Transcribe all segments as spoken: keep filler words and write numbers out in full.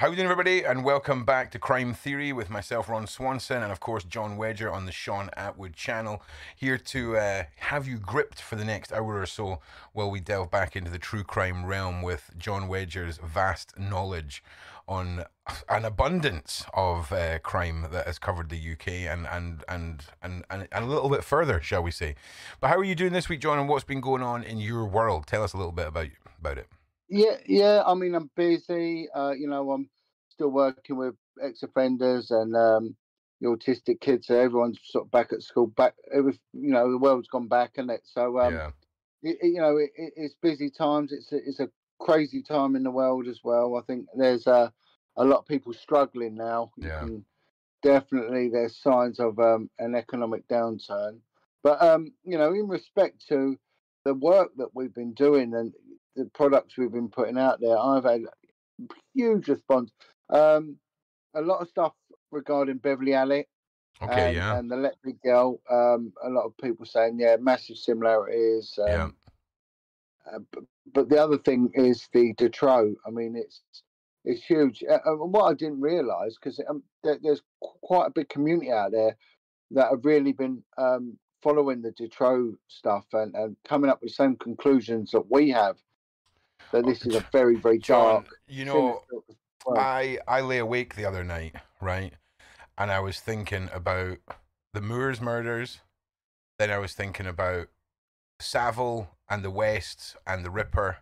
How are you doing, everybody, and welcome back to Crime Theory with myself, Ron Swanson, and of course John Wedger on the Shaun Attwood channel, here to uh, have you gripped for the next hour or so while we delve back into the true crime realm with John Wedger's vast knowledge on an abundance of uh, crime that has covered the U K and and, and and and and a little bit further, shall we say. But how are you doing this week, John, and what's been going on in your world? Tell us a little bit about you, about it. Yeah, yeah. I mean, I'm busy. Uh, you know, I'm still working with ex-offenders and um, the autistic kids. So everyone's sort of back at school. Back, it was, you know, the world's gone back, isn't it? So, um, yeah. it, it, you know, it, it, it's busy times. It's it's a crazy time in the world as well. I think there's a a lot of people struggling now. Yeah. And definitely, there's signs of um, an economic downturn. But um, you know, in respect to the work that we've been doing and the products we've been putting out there, I've had huge response. Um, a lot of stuff regarding Beverly Alley, okay, and, yeah, and the Electric Girl. Um, a lot of people saying, yeah, massive similarities. Um, yeah. Uh, but, but the other thing is the Dutroux. I mean, it's it's huge. Uh, and what I didn't realise, because um, there, there's quite a big community out there that have really been um, following the Dutroux stuff and, and coming up with the same conclusions that we have. So this is a very, very dark. John, you know, I, I lay awake the other night, right? And I was thinking about the Moors murders. Then I was thinking about Savile and the West and the Ripper.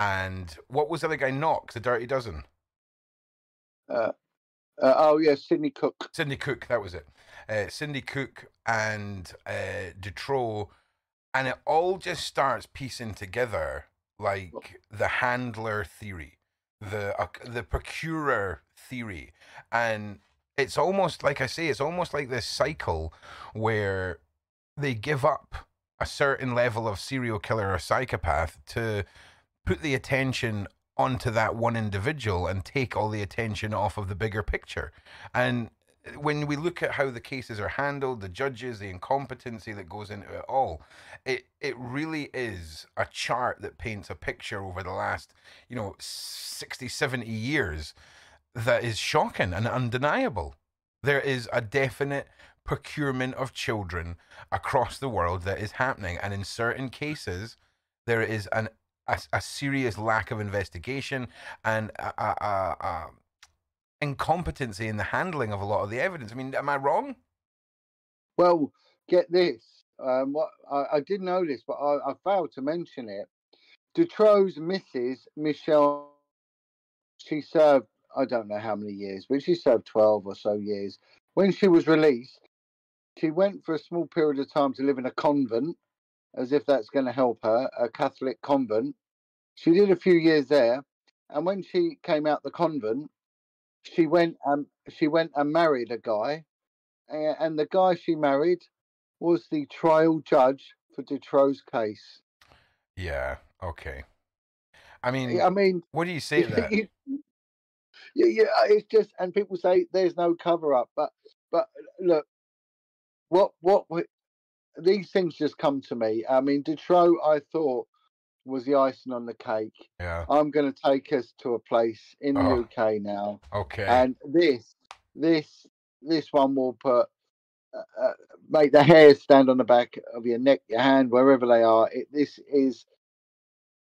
And what was the other guy, Knock, the Dirty Dozen? Uh, uh, oh, yeah, Sydney Cook. Sydney Cook, that was it. Uh, Sydney Cook and uh, Dutroux. And it all just starts piecing together. Like the handler theory, the uh, the procurer theory, and it's almost like I say, it's almost like this cycle where they give up a certain level of serial killer or psychopath to put the attention onto that one individual and take all the attention off of the bigger picture. And when we look at how the cases are handled, the judges, the incompetency that goes into it all, it it really is a chart that paints a picture over the last, you know, sixty, seventy years that is shocking and undeniable. There is a definite procurement of children across the world that is happening. And in certain cases, there is an a, a serious lack of investigation and a... a, a, a incompetency in the handling of a lot of the evidence. I mean, am I wrong? Well, get this. Um, what I, I did know this, but I, I failed to mention it. Dutroux's Missus Michelle, she served, I don't know how many years, but she served twelve or so years. When she was released, she went for a small period of time to live in a convent, as if that's going to help her, a Catholic convent. She did a few years there, and when she came out the convent, She went and she went and married a guy, and the guy she married was the trial judge for Dutroux's case. Yeah. Okay. I mean, I mean, what do you say to that? You, you, yeah, it's just, and people say there's no cover up, but but look, what what these things just come to me. I mean, Dutroux, I thought, was the icing on the cake. Yeah. I'm going to take us to a place in the oh. U K now. Okay. And this, this, this one will put, uh, uh, make the hairs stand on the back of your neck, your hand, wherever they are. It, this is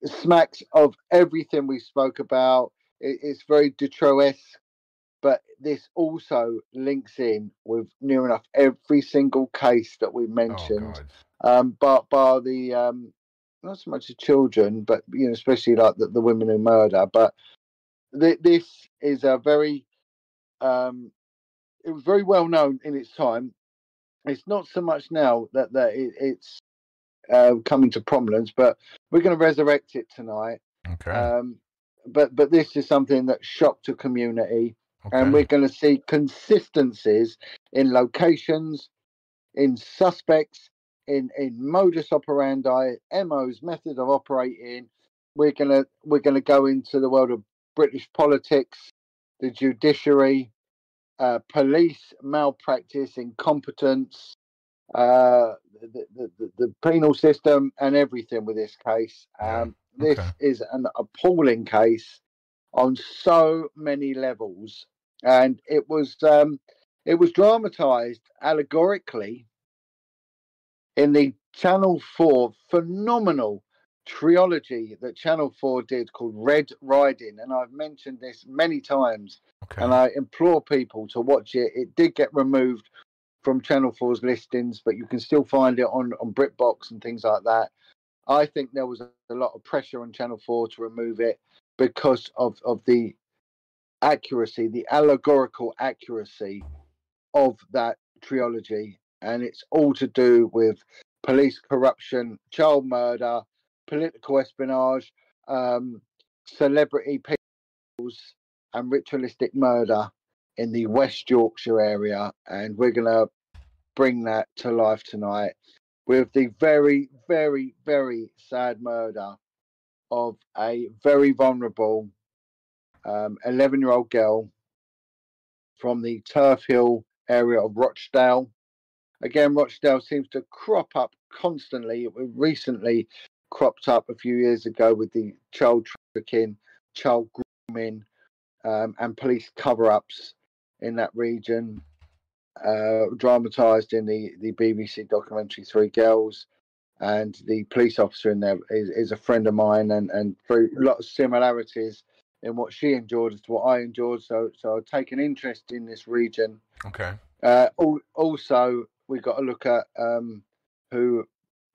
smacks of everything we spoke about. It, it's very Dutroux-esque, but this also links in with near enough every single case that we mentioned. Oh, um, bar, bar the, um, not so much the children, but you know, especially like the, the women who murder. But th this is a very, um, it was very well known in its time. It's not so much now that that it, it's uh, coming to prominence, but we're going to resurrect it tonight. Okay. Um, but but this is something that shocked a community, okay, and we're going to see consistencies in locations, in suspects, in in modus operandi, M Os, method of operating. We're gonna we're gonna go into the world of British politics, the judiciary, uh, police malpractice, incompetence, uh, the, the, the, the penal system, and everything with this case. Um, okay. This is an appalling case, on so many levels, and it was um, it was dramatized allegorically in the Channel four phenomenal trilogy that Channel four did called Red Riding, and I've mentioned this many times, okay. and I implore people to watch it. It did get removed from Channel four's listings, but you can still find it on on BritBox and things like that. I think there was a lot of pressure on Channel four to remove it because of, of the accuracy, the allegorical accuracy of that trilogy. And it's all to do with police corruption, child murder, political espionage, um, celebrity peoples, and ritualistic murder in the West Yorkshire area. And we're going to bring that to life tonight with the very, very, very sad murder of a very vulnerable um, eleven-year-old girl from the Turf Hill area of Rochdale. Again, Rochdale seems to crop up constantly. It recently cropped up a few years ago with the child trafficking, child grooming, um, and police cover-ups in that region, uh, dramatised in the, the B B C documentary Three Girls. And the police officer in there is, is a friend of mine, and, and through a lot of similarities in what she endured as to what I endured. So so I take an interest in this region. Okay. Uh, al- also, we've got to look at um, who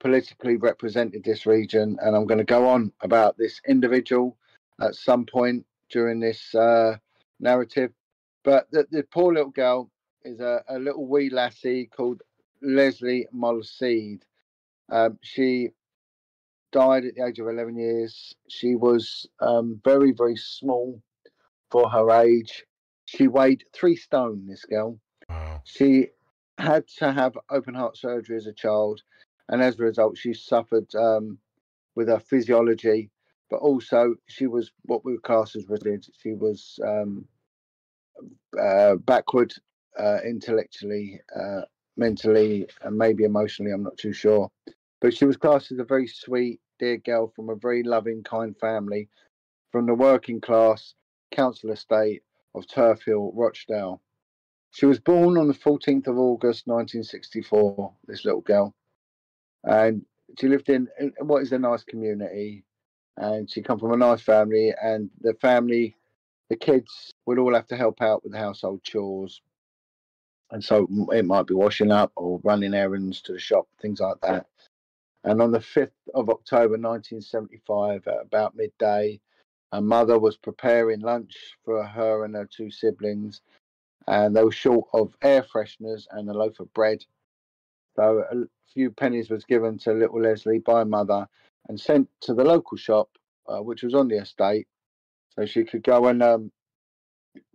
politically represented this region. And I'm going to go on about this individual at some point during this uh, narrative. But the, the poor little girl is a, a little wee lassie called Lesley Molseed. Um, she died at the age of eleven years. She was um, very, very small for her age. She weighed three stone, this girl. Wow. She had to have open heart surgery as a child. And as a result, she suffered um, with her physiology. But also, she was what we would class as rigid. She was um, uh, backward uh, intellectually, uh, mentally, and maybe emotionally. I'm not too sure. But she was classed as a very sweet, dear girl from a very loving, kind family from the working class council estate of Turf Hill, Rochdale. She was born on the fourteenth of August, nineteen sixty-four, this little girl. And she lived in what is a nice community. And she come from a nice family. And the family, the kids, would all have to help out with the household chores. And so it might be washing up or running errands to the shop, things like that. And on the fifth of October, nineteen seventy-five, at about midday, her mother was preparing lunch for her and her two siblings. And they were short of air fresheners and a loaf of bread. So a few pennies was given to little Lesley by mother and sent to the local shop, uh, which was on the estate, so she could go and um,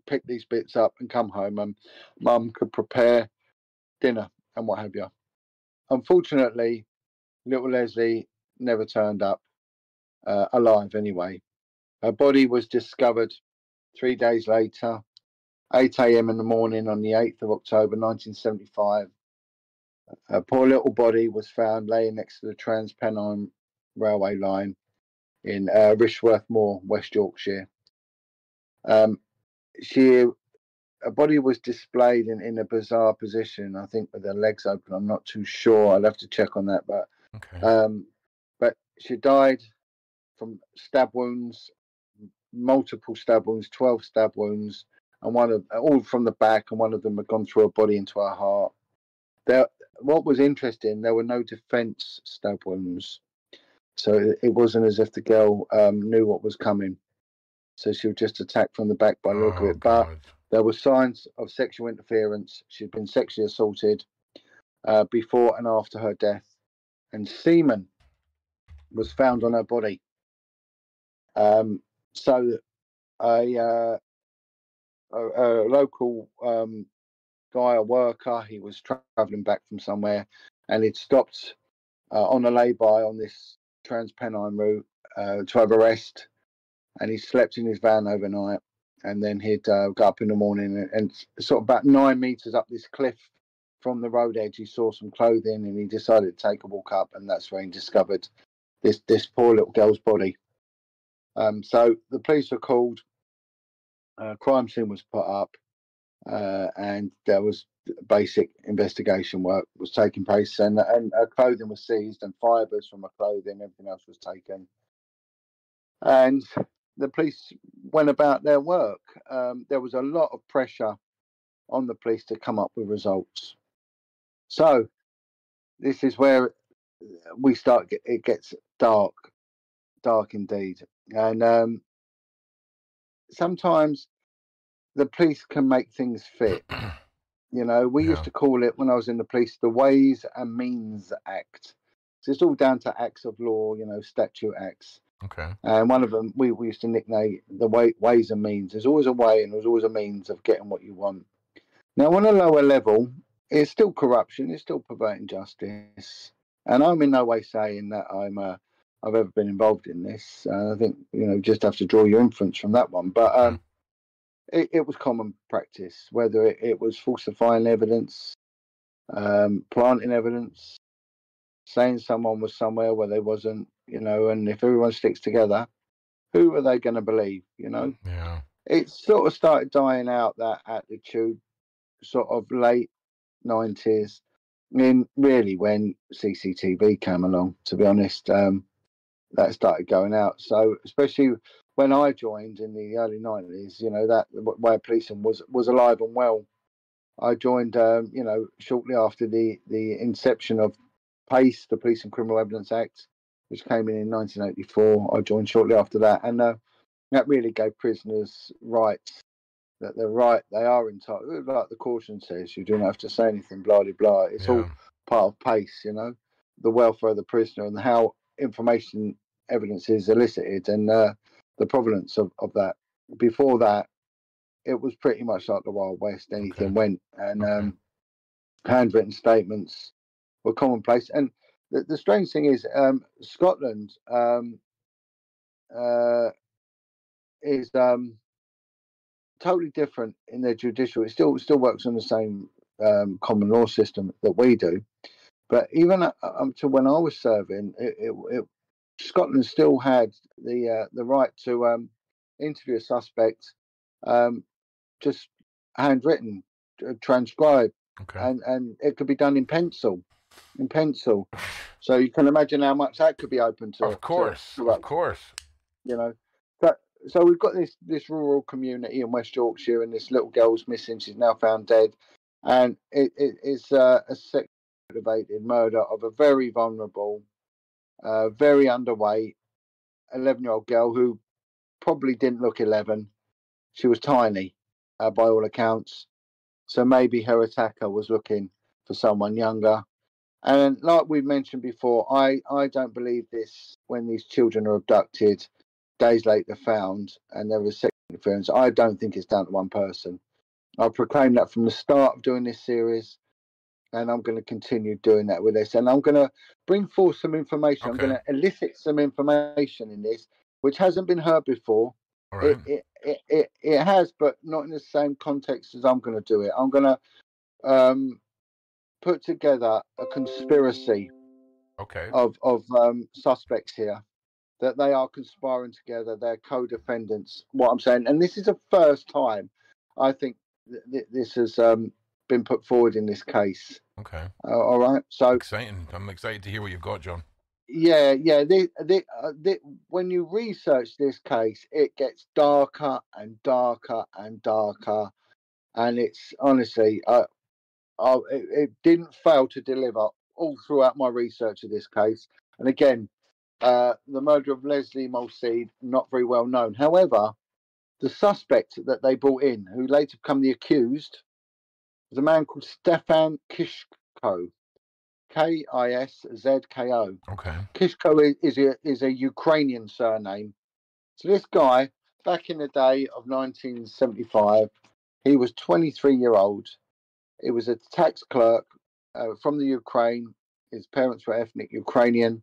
pick these bits up and come home, and mum could prepare dinner and what have you. Unfortunately, little Lesley never turned up, uh, alive anyway. Her body was discovered three days later, eight a.m. in the morning on the eighth of October, nineteen seventy-five. Her poor little body was found laying next to the Trans-Pennine railway line in uh, Rishworth Moor, West Yorkshire. Um, she, her body was displayed in, in a bizarre position, I think with her legs open. I'm not too sure. I'll have to check on that. But okay. um, but she died from stab wounds, multiple stab wounds, twelve stab wounds, and one of all from the back, and one of them had gone through her body into her heart. There, what was interesting, there were no defence stab wounds. So it wasn't as if the girl um, knew what was coming. So she was just attacked from the back by the look of it. But there were signs of sexual interference. She'd been sexually assaulted uh, before and after her death. And semen was found on her body. Um, so a, uh, a, a local... Um, guy, a worker, he was travelling back from somewhere, and he'd stopped uh, on a lay-by on this Trans-Pennine route uh, to have a rest, and he slept in his van overnight, and then he'd uh, go up in the morning, and, and sort of about nine metres up this cliff from the road edge, he saw some clothing, and he decided to take a walk up, and that's where he discovered this, this poor little girl's body. Um, so the police were called, uh, crime scene was put up, uh, and there was basic investigation work was taking place, and and her clothing was seized, and fibres from her clothing, everything else was taken, and the police went about their work. Um, there was a lot of pressure on the police to come up with results. So this is where we start, it gets dark, dark indeed. And um, sometimes the police can make things fit. You know, we yeah. used to call it, when I was in the police, the Ways and Means Act. So it's all down to acts of law, you know, statute acts. Okay. And one of them, we, we used to nickname the way, ways and means. There's always a way and there's always a means of getting what you want. Now, on a lower level, it's still corruption. It's still perverting justice. And I'm in no way saying that I'm a, I've ever been involved in this. Uh, I think, you know, just have to draw your inference from that one. But um, mm. it, it was common practice, whether it, it was falsifying evidence, um, planting evidence, saying someone was somewhere where they wasn't. You know, and if everyone sticks together, who are they going to believe, you know? Yeah. It sort of started dying out, that attitude, sort of late nineties, I mean, really when C C T V came along, to be honest, um, that started going out. So especially when I joined in the early nineties, you know, that where policing was, was alive and well. I joined, um, you know, shortly after the, the inception of PACE, the Police and Criminal Evidence Act, which came in in nineteen eighty-four. I joined shortly after that, and uh, that really gave prisoners rights, that they're right, they are entitled. Like the caution says, you don't have to say anything, blah, blah, blah. It's yeah. all part of PACE, you know, the welfare of the prisoner and how information, evidence is elicited, and uh, the provenance of, of that. Before that, it was pretty much like the Wild West, anything okay. went, and okay. um, handwritten statements were commonplace. And The, the strange thing is, um, Scotland um, uh, is um, totally different in their judicial. It still still works on the same um, common law system that we do, but even up to when I was serving, it, it, it, Scotland still had the uh, the right to um, interview a suspect, um, just handwritten, uh, transcribed, okay. and and it could be done in pencil. In pencil, so you can imagine how much that could be open to. Of course, to, to of course. You know, but so we've got this this rural community in West Yorkshire, and this little girl's missing. She's now found dead, and it is it, uh, a sexually motivated murder of a very vulnerable, uh, very underweight eleven-year-old girl who probably didn't look eleven. She was tiny, uh, by all accounts. So maybe her attacker was looking for someone younger. And like we mentioned before, I, I don't believe this. When these children are abducted, days later found, and there was sexual interference, I don't think it's down to one person. I proclaimed that from the start of doing this series, and I'm going to continue doing that with this. And I'm going to bring forth some information. Okay. I'm going to elicit some information in this, which hasn't been heard before. All right. It, it, it, it has, but not in the same context as I'm going to do it. I'm going to... Um, put together a conspiracy okay. of, of um, suspects here, that they are conspiring together, they're co-defendants, what I'm saying. And this is the first time I think th th this has um, been put forward in this case. Okay. Uh, all right. So exciting. I'm excited to hear what you've got, John. Yeah, yeah. They, they, uh, they, when you research this case, it gets darker and darker and darker. And it's honestly... Uh, Oh, it, it didn't fail to deliver all throughout my research of this case. And again, uh, the murder of Lesley Molseed, not very well known. However, the suspect that they brought in, who later became the accused, was a man called Stefan Kiszko, K I S Z K O. Okay. Kiszko is, is, a, is a Ukrainian surname. So this guy, back in the day of nineteen seventy-five, he was twenty-three year old. It was a tax clerk uh, from the Ukraine. His parents were ethnic Ukrainian.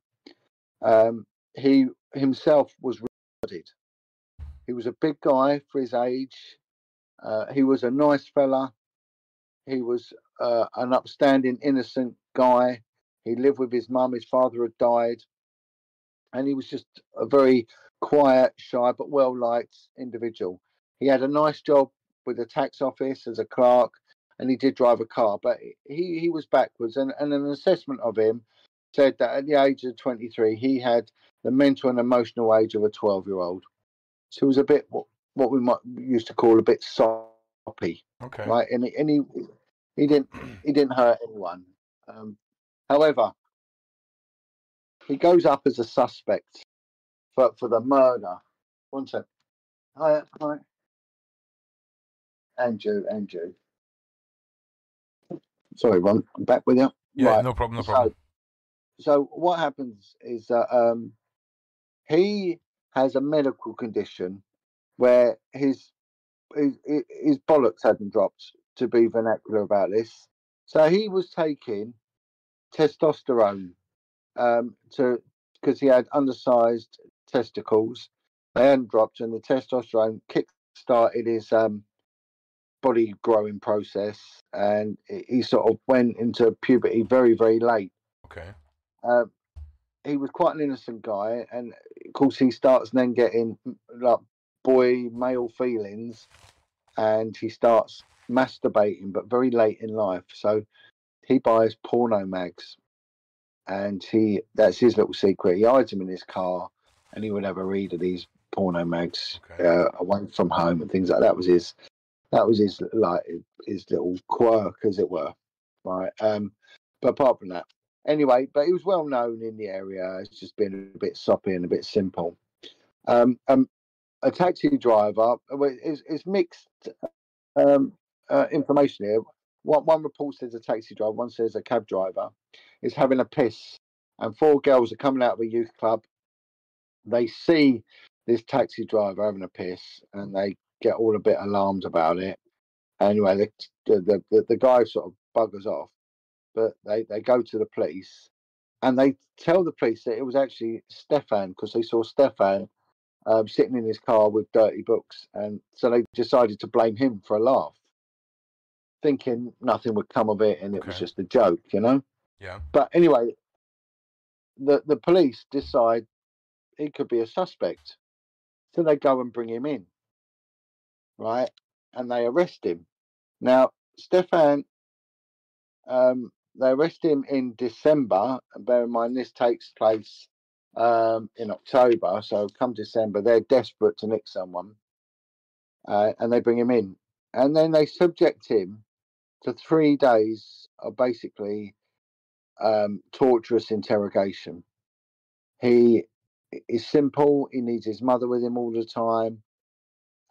Um, he himself was retarded. He was a big guy for his age. Uh, he was a nice fella. He was uh, an upstanding, innocent guy. He lived with his mum. His father had died. And he was just a very quiet, shy, but well-liked individual. He had a nice job with the tax office as a clerk, and he did drive a car, but he, he was backwards. And, and an assessment of him said that at the age of twenty-three, he had the mental and emotional age of a twelve-year-old. So he was a bit what, what we might used to call a bit soppy, okay, right? And, and he he didn't he didn't hurt anyone. Um, however, he goes up as a suspect for for the murder. One sec. Hi, hi. Andrew, Andrew. Sorry, Ron, I'm back with you. Yeah, right. no problem, no problem. So, so what happens is that um, he has a medical condition where his, his his bollocks hadn't dropped, to be vernacular about this. So he was taking testosterone um, to because he had undersized testicles. They hadn't dropped, and the testosterone kick-started his um, body growing process, and he sort of went into puberty very, very late. Okay. Uh, he was quite an innocent guy, and of course he starts then getting like boy male feelings, and he starts masturbating, but very late in life. So he buys porno mags, and he that's his little secret. He hides them in his car, and he would have a read of these porno mags okay. uh, away from home and things like that. That was his that was his like his little quirk, as it were, right? Um, but apart from that, anyway, but he was well known in the area. It's just been a bit soppy and a bit simple. Um, um, a taxi driver. It's, it's mixed um, uh, information here. One, one report says a taxi driver. One says a cab driver is having a piss, and four girls are coming out of a youth club. They see this taxi driver having a piss, and they get all a bit alarmed about it. Anyway, the the, the guy sort of buggers off. But they, they go to the police, and they tell the police that it was actually Stefan, because they saw Stefan um, sitting in his car with dirty books. And so they decided to blame him for a laugh, thinking nothing would come of it, and it okay. was just a joke, you know? Yeah. But anyway, the, the police decide he could be a suspect. So they go and bring him in, right? And they arrest him. Now, Stefan... Um, They arrest him in December, and bear in mind this takes place um, in October. So come December, they're desperate to nick someone, uh, and they bring him in, and then they subject him to three days of basically um, torturous interrogation. He is simple. He needs his mother with him all the time.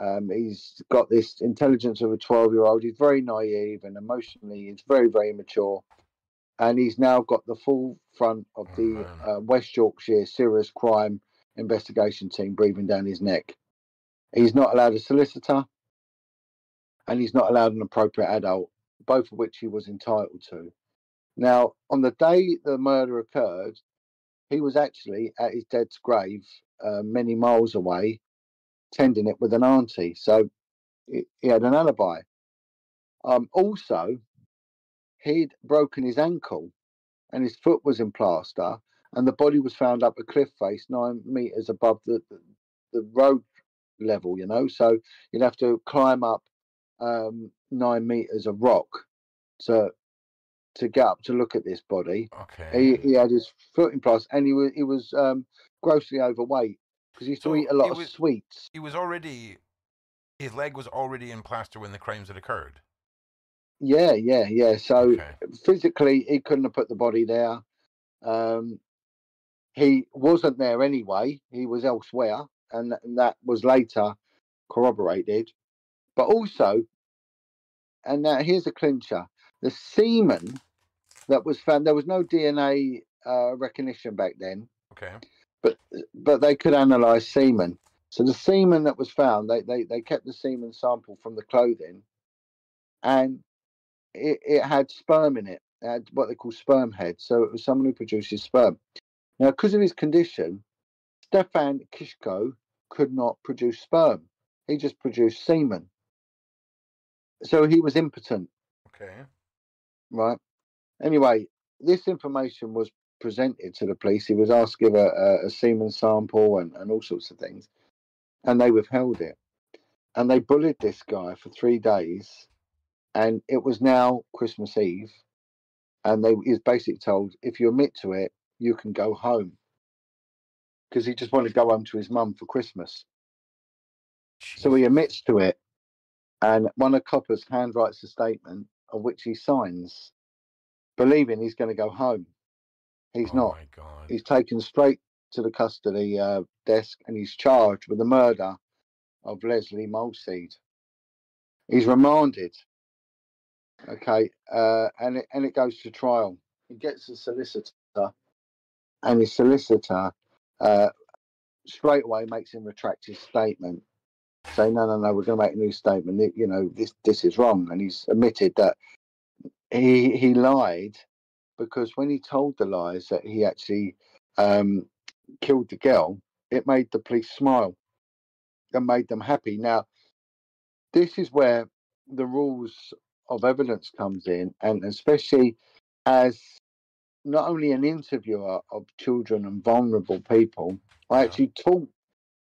Um, he's got this intelligence of a twelve-year-old. He's very naive, and emotionally, he's very, very immature. And he's now got the full front of the uh, West Yorkshire serious crime investigation team breathing down his neck. He's not allowed a solicitor, and he's not allowed an appropriate adult, both of which he was entitled to. Now, on the day the murder occurred, he was actually at his dad's grave uh, many miles away, attending it with an auntie, so he had an alibi. Um, also, he'd broken his ankle, and his foot was in plaster, and the body was found up a cliff face nine meters above the the, the road level. You know, so you'd have to climb up um, nine meters of rock to to get up to look at this body. Okay, he, he had his foot in plaster, and he was he was um, grossly overweight. Because he used so to eat a lot of was, sweets. He was already, his leg was already in plaster when the crimes had occurred. Yeah, yeah, yeah. So okay. physically, he couldn't have put the body there. Um, he wasn't there anyway. He was elsewhere, and, th and that was later corroborated. But also, and now here's a clincher: the semen that was found. There was no D N A uh, recognition back then. Okay. But but they could analyse semen. So the semen that was found, they they, they kept the semen sample from the clothing, and it, it had sperm in it. It had what they call sperm head. So it was someone who produces sperm. Now, because of his condition, Stefan Kiszko could not produce sperm. He just produced semen. So he was impotent. Okay. Right. Anyway, this information was presented to the police. He was asked to give a, a, a semen sample and, and all sorts of things, and they withheld it. and they bullied this guy for three days. And it was now Christmas Eve, and they is basically told, if you admit to it, you can go home, because he just wanted to go home to his mum for Christmas. So he admits to it, and one of the coppers handwrites a statement of which he signs, believing he's going to go home. He's oh not. My God. He's taken straight to the custody uh, desk, and he's charged with the murder of Lesley Molseed. He's remanded. Okay, uh, and it and it goes to trial. He gets a solicitor, and his solicitor uh, straight away makes him retract his statement, saying, "No, no, no, we're going to make a new statement. You know, this this is wrong." And he's admitted that he he lied, because when he told the lies that he actually um, killed the girl, it made the police smile and made them happy. Now, this is where the rules of evidence comes in, and especially as not only an interviewer of children and vulnerable people, I actually taught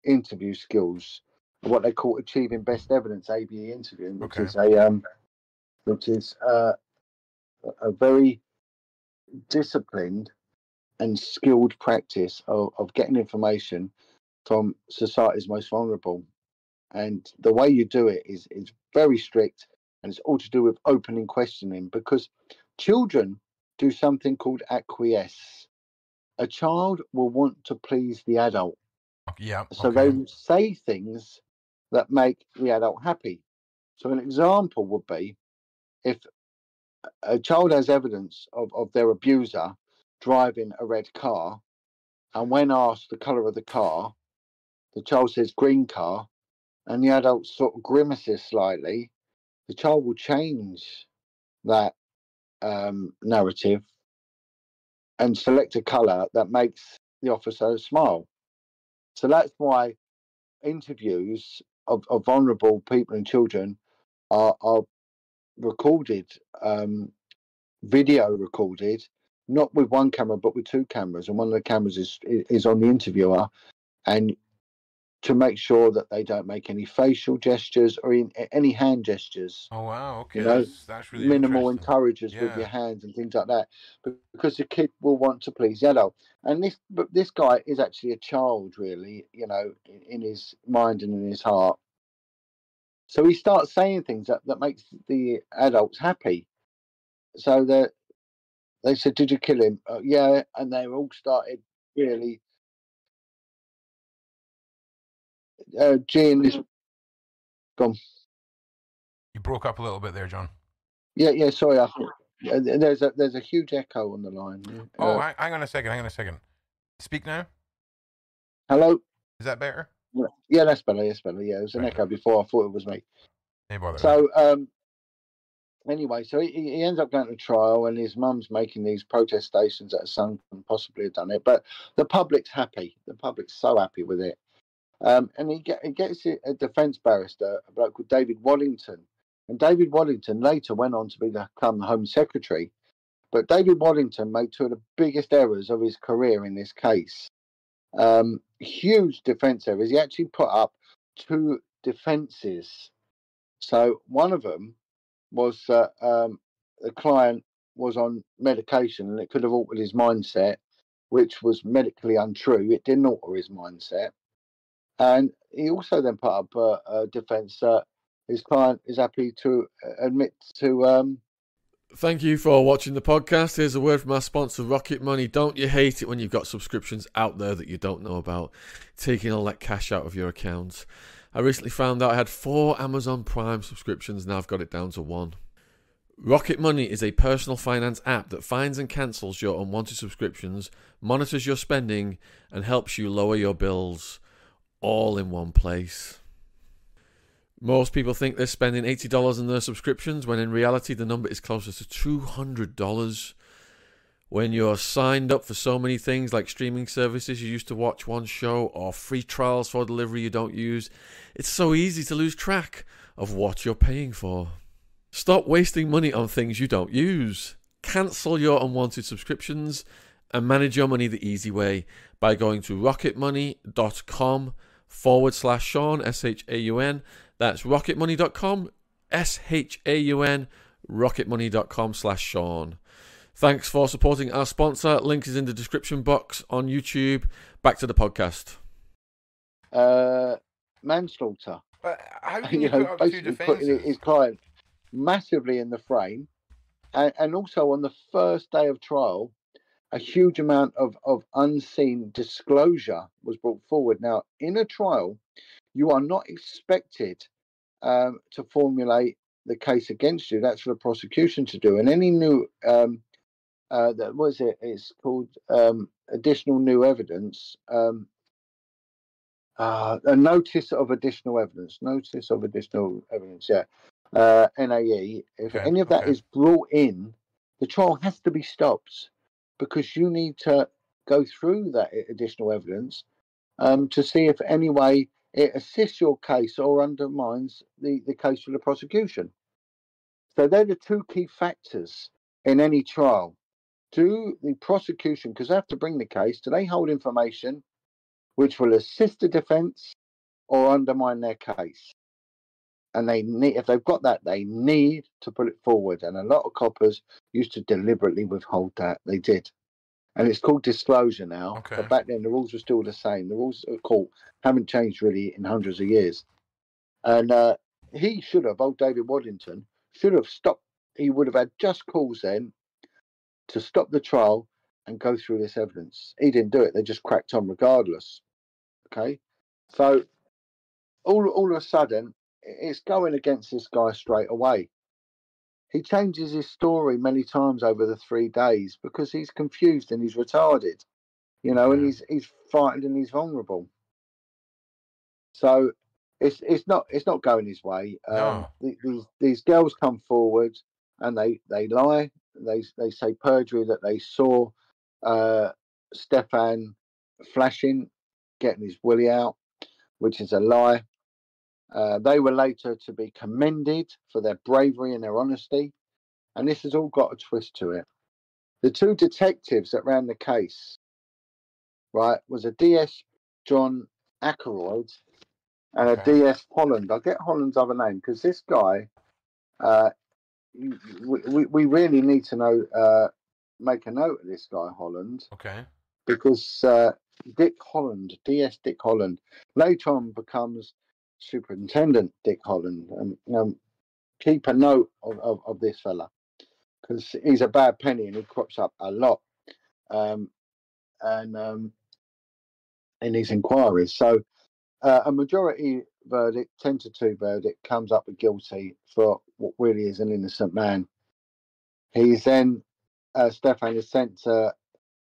interview skills, what they call achieving best evidence, A B E interviewing, which okay. is a um, which is uh, a very disciplined and skilled practice of, of getting information from society's most vulnerable. And the way you do it is is very strict. And it's all to do with opening questioning, because children do something called acquiesce. A child will want to please the adult. Yeah. So okay. they will say things that make the adult happy. So an example would be if a child has evidence of, of their abuser driving a red car, and when asked the colour of the car, the child says green car, and the adult sort of grimaces slightly, the child will change that um, narrative and select a colour that makes the officer smile. So that's why interviews of, of vulnerable people and children are, are recorded, um, video recorded, not with one camera, but with two cameras. And one of the cameras is is on the interviewer, and to make sure that they don't make any facial gestures or in, any hand gestures. Oh, wow. Okay. You know, that's, that's really minimal encouragers yeah. with your hands and things like that, because the kid will want to please the adult. And this but this guy is actually a child, really, you know, in, in his mind and in his heart. So he starts saying things that, that makes the adults happy. So that they said, did you kill him? Oh, yeah. And they all started really... Uh, Jane is gone. You broke up a little bit there, John. Yeah, yeah. Sorry, I, uh, there's a there's a huge echo on the line. Uh, oh, hang, hang on a second. Hang on a second. Speak now. Hello. Is that better? Yeah, yeah that's better. Yes, better. Yeah, it was an right. echo before. I thought it was me. Hey, bother. So, um, anyway, so he, he ends up going to trial, and his mum's making these protestations that her son can possibly have done it, but the public's happy. The public's so happy with it. Um, and he, get, he gets a defence barrister, a bloke called David Waddington. And David Waddington later went on to become the Home Secretary. But David Waddington made two of the biggest errors of his career in this case. Um, huge defence errors. He actually put up two defences. So one of them was that uh, um, the client was on medication, and it could have altered his mindset, which was medically untrue. It didn't alter his mindset. And he also then put up a, a defence that his client is happy to admit to. Um... Thank you for watching the podcast. Here's a word from our sponsor, Rocket Money. Don't you hate it when you've got subscriptions out there that you don't know about, taking all that cash out of your account? I recently found out I had four Amazon Prime subscriptions, and now I've got it down to one. Rocket Money is a personal finance app that finds and cancels your unwanted subscriptions, monitors your spending, and helps you lower your bills. All in one place. Most people think they're spending eighty dollars on their subscriptions, when in reality the number is closer to two hundred dollars. When you're signed up for so many things like streaming services you used to watch one show, or free trials for delivery you don't use, it's so easy to lose track of what you're paying for. Stop wasting money on things you don't use. Cancel your unwanted subscriptions and manage your money the easy way by going to rocket money dot com forward slash Shaun, S H A U N, That's rocket money dot com, S H A U N, rocket money dot com slash Shaun. Thanks for supporting our sponsor. Link is in the description box on YouTube. Back to the podcast. Uh, manslaughter. But how can you, you know, put up two defences? His client massively in the frame. And, and also on the first day of trial, a huge amount of, of unseen disclosure was brought forward. Now, in a trial, you are not expected um, to formulate the case against you. That's for the prosecution to do. And any new, um, uh, that was it, it's called um, additional new evidence, um, uh, a notice of additional evidence, notice of additional evidence, yeah. Uh, N A E, if okay, any of that okay. is brought in, the trial has to be stopped because you need to go through that additional evidence um, to see if any way it assists your case or undermines the, the case for the prosecution. So they're the two key factors in any trial. Do the prosecution, because they have to bring the case, do they hold information which will assist the defence or undermine their case? And they need, if they've got that, they need to put it forward. And a lot of coppers used to deliberately withhold that. They did. And it's called disclosure now. Okay. But back then, the rules were still the same. The rules of court haven't changed really in hundreds of years. And uh, he should have, old David Waddington, should have stopped. He would have had just calls then to stop the trial and go through this evidence. He didn't do it. They just cracked on regardless. Okay. So all, all of a sudden, it's going against this guy straight away. He changes his story many times over the three days because he's confused and he's retarded, you know, yeah. and he's he's frightened and he's vulnerable. So it's it's not it's not going his way. No. Um, these these girls come forward and they they lie. They they say perjury that they saw uh, Stefan flashing, getting his willy out, which is a lie. Uh, they were later to be commended for their bravery and their honesty. And this has all got a twist to it. The two detectives that ran the case, right, was a D S John Ackroyd and a okay. D S Holland. I'll get Holland's other name because this guy, uh, we, we really need to know, uh, make a note of this guy, Holland. Okay. Because uh, Dick Holland, D S Dick Holland, later on becomes Superintendent Dick Holland, and um, keep a note of, of, of this fella because he's a bad penny and he crops up a lot um, and um, in these inquiries. So uh, a majority verdict, ten to two verdict, comes up with guilty for what really is an innocent man. He's then, uh, Stefan is sent to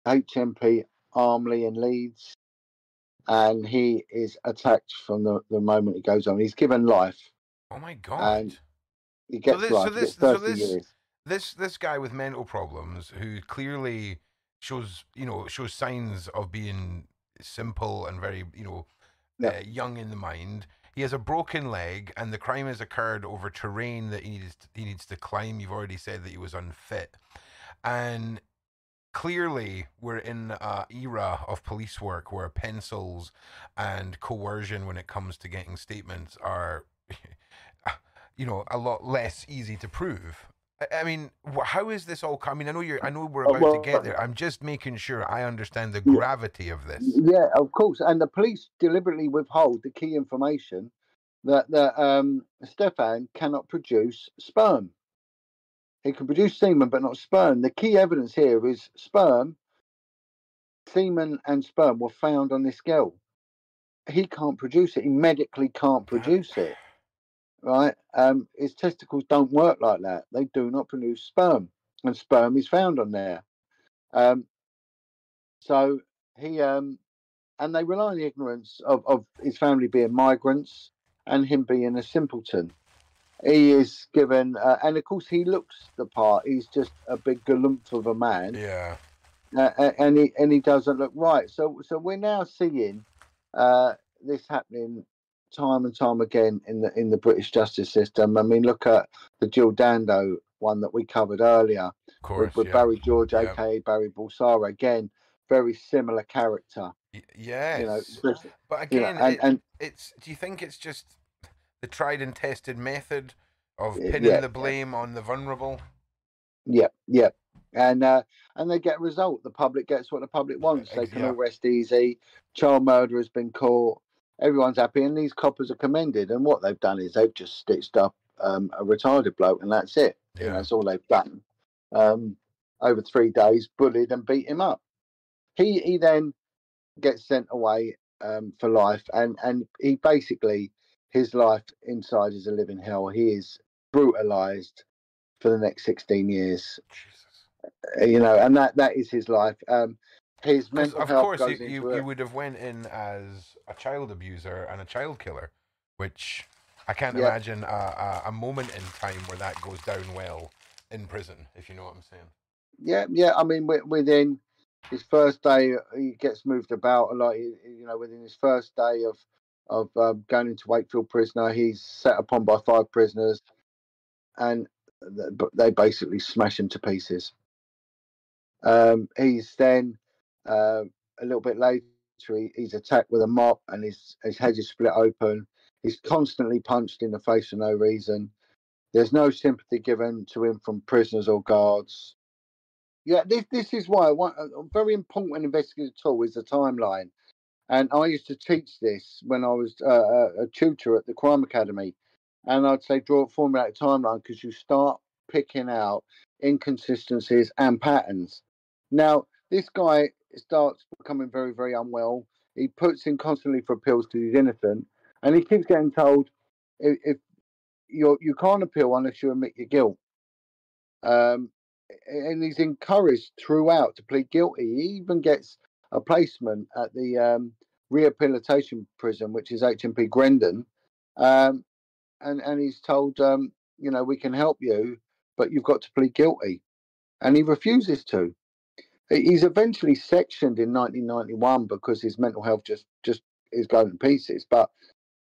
H M P Armley in Leeds. And he is attacked from the, the moment he goes on. He's given life. Oh my god! And he gets so this, life. So this, so this, this, this guy with mental problems who clearly shows, you know, shows signs of being simple and very, you know, yeah. uh, young in the mind. He has a broken leg, and the crime has occurred over terrain that he needs to, he needs to climb. You've already said that he was unfit, and clearly, we're in an era of police work where pencils and coercion when it comes to getting statements are, you know, a lot less easy to prove. I mean, how is this all coming? I mean, I know you're, I know we're about well, to get there. I'm just making sure I understand the gravity of this. Yeah, of course. And the police deliberately withhold the key information that, that um, Stefan cannot produce sperm. He can produce semen, but not sperm. The key evidence here is sperm, semen and sperm were found on this girl. He can't produce it. He medically can't produce it, right? Um, his testicles don't work like that. They do not produce sperm, and sperm is found on there. Um, so he, um, and they rely on the ignorance of, of his family being migrants and him being a simpleton. He is given, uh, and of course he looks the part. He's just a big galumph of a man. Yeah, uh, and he and he doesn't look right. So so we're now seeing uh, this happening time and time again in the in the British justice system. I mean, look at the Jill Dando one that we covered earlier, of course, with, with yeah. Barry George, yeah. aka Barry Balsara. Again, very similar character. Y yes, you know, but again, you know, and, it, and, it's. Do you think it's just the tried and tested method of pinning yeah, the blame yeah. on the vulnerable. Yeah, yeah. And uh, and they get a result. The public gets what the public wants. They can yeah. all rest easy. Child murder has been caught. Everyone's happy. And these coppers are commended. And what they've done is they've just stitched up um, a retarded bloke, and that's it. Yeah. You know, that's all they've done. Um, over three days, bullied and beat him up. He he then gets sent away um, for life. And, and he basically, his life inside is a living hell. He is brutalised for the next sixteen years. Jesus. You know, and that that is his life. Um, his mental of health. Of course, you, you, you would have went in as a child abuser and a child killer, which I can't yeah. imagine a, a, a moment in time where that goes down well in prison, if you know what I'm saying. Yeah, yeah. I mean, within his first day, he gets moved about a lot. You know, within his first day of of um, going into Wakefield prisoner, he's set upon by five prisoners, and they basically smash him to pieces. Um, he's then uh, a little bit later. He, he's attacked with a mop, and his his head is split open. He's constantly punched in the face for no reason. There's no sympathy given to him from prisoners or guards. Yeah, this this is why one a very important investigative tool is the timeline, and I used to teach this when I was uh, a tutor at the Crime Academy, and I'd say draw a formulate timeline because you start picking out inconsistencies and patterns. Now, this guy starts becoming very, very unwell. He puts in constantly for appeals because he's innocent, and he keeps getting told if, if you're, you can't appeal unless you admit your guilt. Um, and he's encouraged throughout to plead guilty. He even gets a placement at the um, rehabilitation prison, which is H M P Grendon, um, and, and he's told, um, you know, we can help you, but you've got to plead guilty. And he refuses to. He's eventually sectioned in nineteen ninety-one because his mental health just, just is going to pieces. But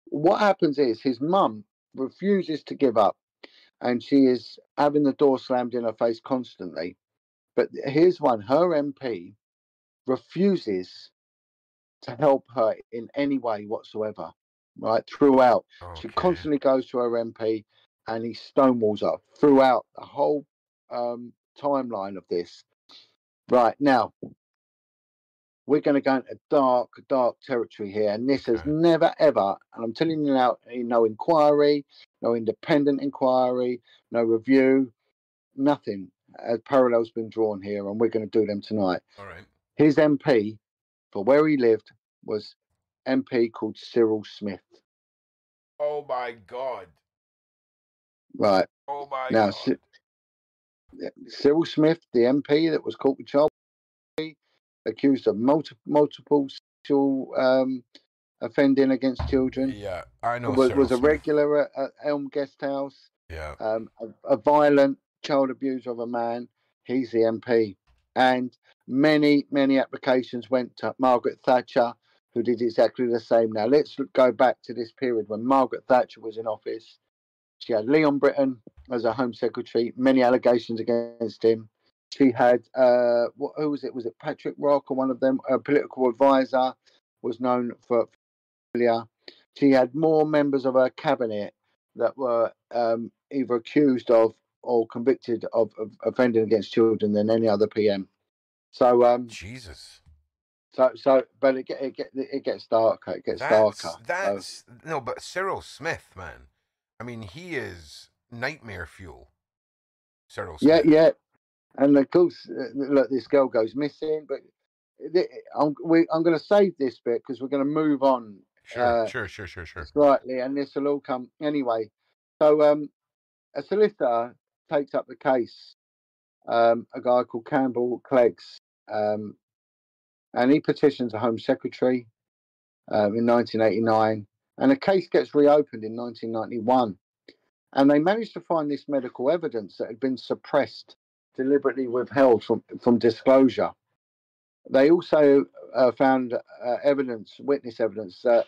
what happens is his mum refuses to give up, and she is having the door slammed in her face constantly. But here's one, her M P refuses to help her in any way whatsoever, right, throughout. Okay. She constantly goes to her M P, and he stonewalls up throughout the whole um, timeline of this. Right, now, we're going to go into dark, dark territory here. And this has never, ever, and I'm telling you now, no inquiry, no independent inquiry, no review, nothing. A parallel's been drawn here, and we're going to do them tonight. All right. His M P, for where he lived, was M P called Cyril Smith. Oh, my God. Right. Oh my now, God. Cyril Smith, the M P that was caught with child, accused of multi multiple sexual um, offending against children. Yeah, I know. Was, was a regular at Elm Guest House. Yeah. Um, a, a violent child abuser of a man. He's the M P, and many many applications went to Margaret Thatcher, who did exactly the same. Now let's go back to this period when Margaret Thatcher was in office. She had Leon Brittan as her Home Secretary, many allegations against him. She had, uh, what, who was it? Was it Patrick Rock or one of them? A political advisor was known for failure. She had more members of her cabinet that were um, either accused of or convicted of, of offending against children than any other P M. So, um, Jesus. So, so, but it, it, it gets darker. It gets that's, darker. That's, so. No, but Cyril Smith, man. I mean, he is nightmare fuel, Cyril Smith. Yeah, yeah. And of course, look, this girl goes missing, but I'm, we, I'm going to save this bit because we're going to move on. Sure, uh, sure, sure, sure, sure. Slightly, and this will all come anyway. So um, a solicitor takes up the case, um, a guy called Campbell Cleggs, um, and he petitions the Home Secretary um, in nineteen eighty-nine. And the case gets reopened in nineteen ninety-one. And they managed to find this medical evidence that had been suppressed, deliberately withheld from, from disclosure. They also uh, found uh, evidence, witness evidence, that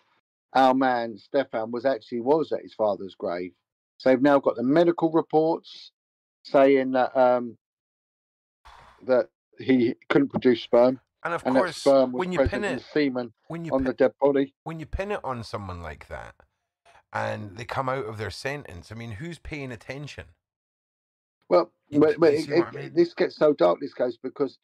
our man, Stefan, was actually was at his father's grave. So they've now got the medical reports saying that, um, that he couldn't produce sperm. And of and course, when you pin it, semen when you on pin, the dead body, when you pin it on someone like that, and they come out of their sentence. I mean, who's paying attention? Well, but, but it, it, I mean? This gets so dark, this case, because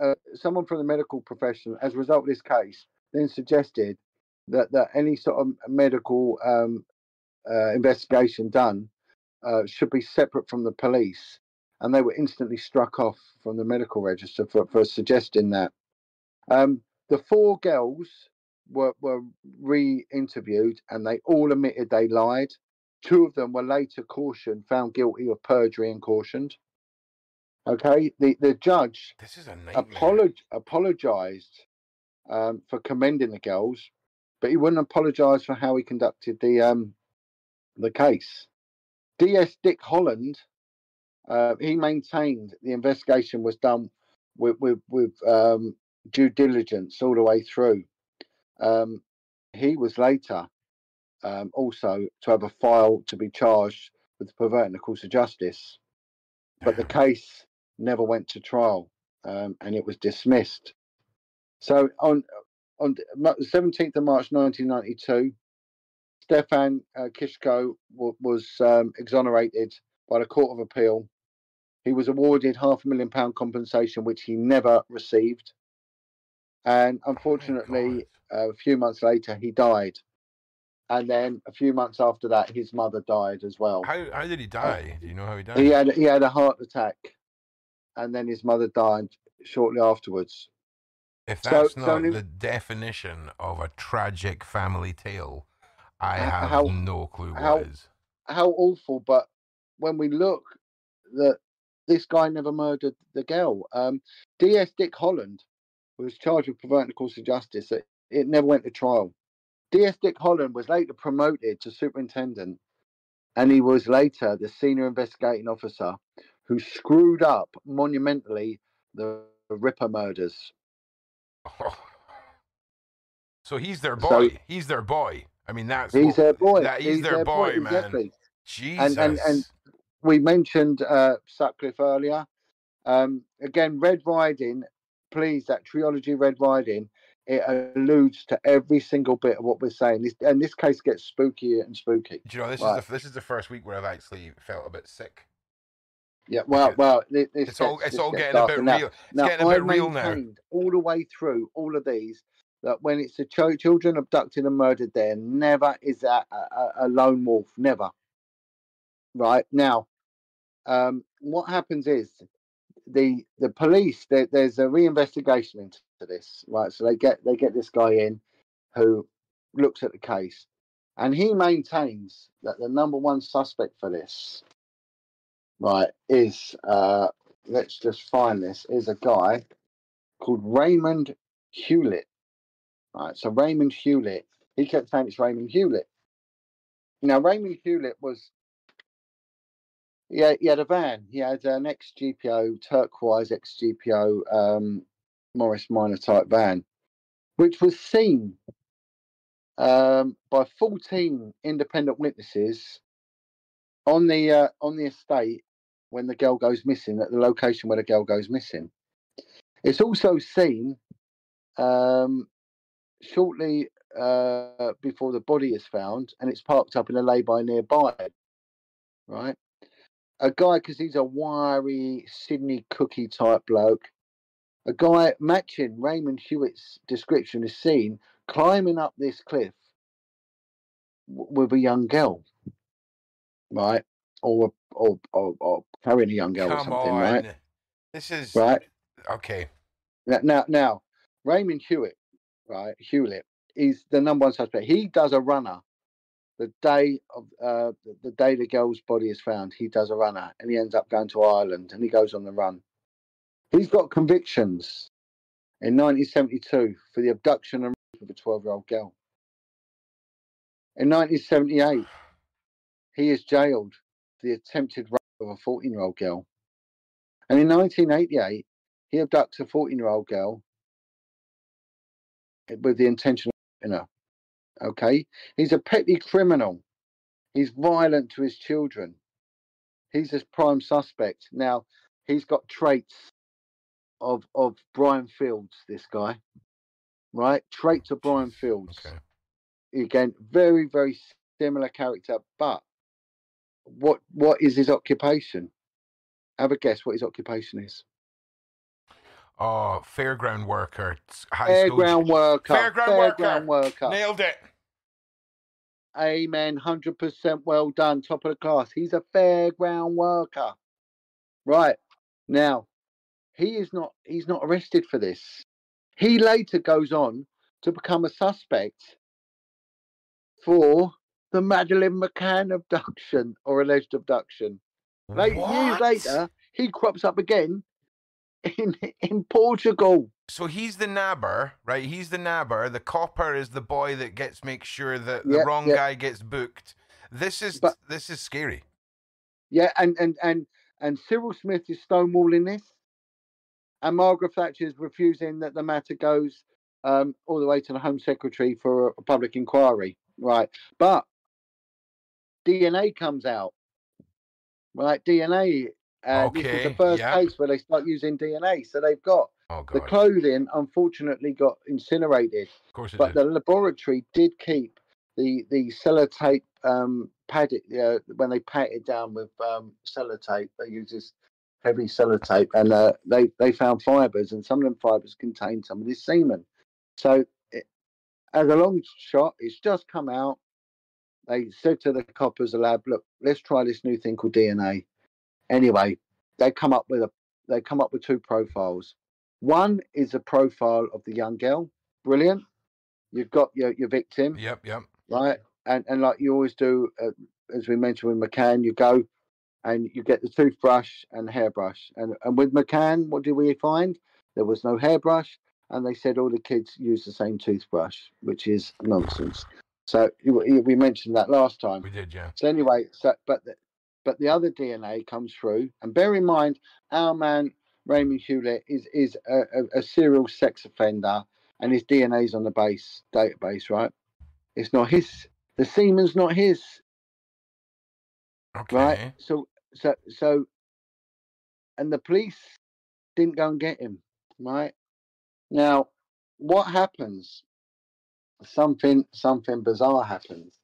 uh, someone from the medical profession, as a result of this case, then suggested that, that any sort of medical um, uh, investigation done uh, should be separate from the police. And they were instantly struck off from the medical register for, for suggesting that. Um, the four girls were, were re-interviewed and they all admitted they lied. Two of them were later cautioned, found guilty of perjury and cautioned. Okay, the, the judge this is a apolog apologized um, for commending the girls, but he wouldn't apologize for how he conducted the, um, the case. D S Dick Holland, uh, he maintained the investigation was done with, with, with um, due diligence all the way through. Um, he was later um, also to have a file to be charged with perverting the course of justice. But the case never went to trial um, and it was dismissed. So on on the seventeenth of March nineteen ninety-two, Stefan uh, Kiszko was um, exonerated by the Court of Appeal. He was awarded half a million pound compensation, which he never received. And unfortunately, oh uh, a few months later, he died. And then a few months after that, his mother died as well. How, how did he die? Uh, Do you know how he died? He had, he had a heart attack. And then his mother died shortly afterwards. If that's so, not so the he, definition of a tragic family tale, I have how, no clue what how, it is. How awful. But when we look, that this guy never murdered the girl. Um, D S Dick Holland was charged with perverting the course of justice. It, it never went to trial. D S Dick Holland was later promoted to superintendent, and he was later the senior investigating officer who screwed up monumentally the Ripper murders. Oh. So he's their boy. So, he's their boy. I mean, that's he's what, their boy. That, he's, he's their, their boy, boy, man. Exactly. Jesus. And, and, and we mentioned uh, Sutcliffe earlier. Um, again, Red Riding. Please, that trilogy, Red Riding. It alludes to every single bit of what we're saying. This, and this case gets spookier and spooky. Do you know, this, right. is the, this is the first week where I've actually felt a bit sick. Yeah, well, well, this it's gets, all, it's all getting a bit real. It's now, getting a bit I real now. All the way through all of these, that when it's the ch children abducted and murdered, there never is that a, a lone wolf, never. Right now, um, what happens is the the police. There, there's a reinvestigation into this, right? So they get they get this guy in who looks at the case, and he maintains that the number one suspect for this, right, is uh let's just find this, is a guy called Raymond Hewlett. Right, so Raymond Hewlett, he kept saying it's Raymond Hewlett. Now Raymond Hewlett was yeah he, he had a van, he had an ex G P O turquoise ex G P O um Morris Minor type van, which was seen um, by fourteen independent witnesses on the uh, on the estate when the girl goes missing, at the location where the girl goes missing. It's also seen um, shortly uh, before the body is found, and it's parked up in a lay-by nearby. Right, a guy, because he's a wiry Sydney Cookie type bloke. A guy matching Raymond Hewitt's description is seen climbing up this cliff with a young girl, right? Or or or, or carrying a young girl Come or something, on. Right? This is right. Okay. Now, now, Raymond Hewitt, right? Hewlett is the number one suspect. He does a runner the day of uh, the day the girl's body is found. He does a runner, and he ends up going to Ireland, and he goes on the run. He's got convictions in nineteen seventy-two for the abduction and rape of a twelve-year-old girl. In nineteen seventy-eight, he is jailed for the attempted rape of a fourteen-year-old girl. And in nineteen eighty-eight, he abducts a fourteen-year-old girl with the intention of raping her. Okay? He's a petty criminal. He's violent to his children. He's a prime suspect. Now, he's got traits of of Brian Fields, this guy, right? Traits of Brian Fields. Okay. Again, very, very similar character, but what what is his occupation? Have a guess what his occupation is. Oh, fairground worker. High fairground school. worker. Fairground, fairground worker. worker. Nailed it. Amen. one hundred percent well done. Top of the class. He's a fairground worker. Right. Now, he is not, he's not arrested for this. He later goes on to become a suspect for the Madeleine McCann abduction, or alleged abduction. Like, years later, he crops up again in in Portugal. So he's the nabber, right? He's the nabber. The copper is the boy that gets make sure that the yep, wrong yep. guy gets booked. This is but, this is scary. Yeah, and and and and Cyril Smith is stonewalling this, and Margaret Thatcher is refusing that the matter goes um, all the way to the Home Secretary for a public inquiry. Right, but D N A comes out. Right, D N A. Uh, okay, this is the first yep. case where they start using D N A. So they've got oh, the clothing, unfortunately, got incinerated. Of course it but did. The laboratory did keep the the sellotape um, padded uh, when they patted down with um, sellotape. They use this heavy sellotape, and uh, they they found fibres, and some of them fibres contained some of this semen. So, it, as a long shot, it's just come out. They said to the coppers, the lab, look, let's try this new thing called D N A. Anyway, they come up with a they come up with two profiles. One is a profile of the young girl. Brilliant. You've got your, your victim. Yep, yep. Right? And and like you always do, uh, as we mentioned with McCann, you go and you get the toothbrush and hairbrush. And, and with McCann, what did we find? There was no hairbrush. And they said all the kids use the same toothbrush, which is nonsense. So we mentioned that last time. We did, yeah. So anyway, so but the, but the other D N A comes through, and bear in mind, our man Raymond Hewlett is is a, a, a serial sex offender, and his D N A's on the base database, right? It's not his. The semen's not his. Okay. Right. So so so, and the police didn't go and get him, right? Now, what happens? Something, something bizarre happens,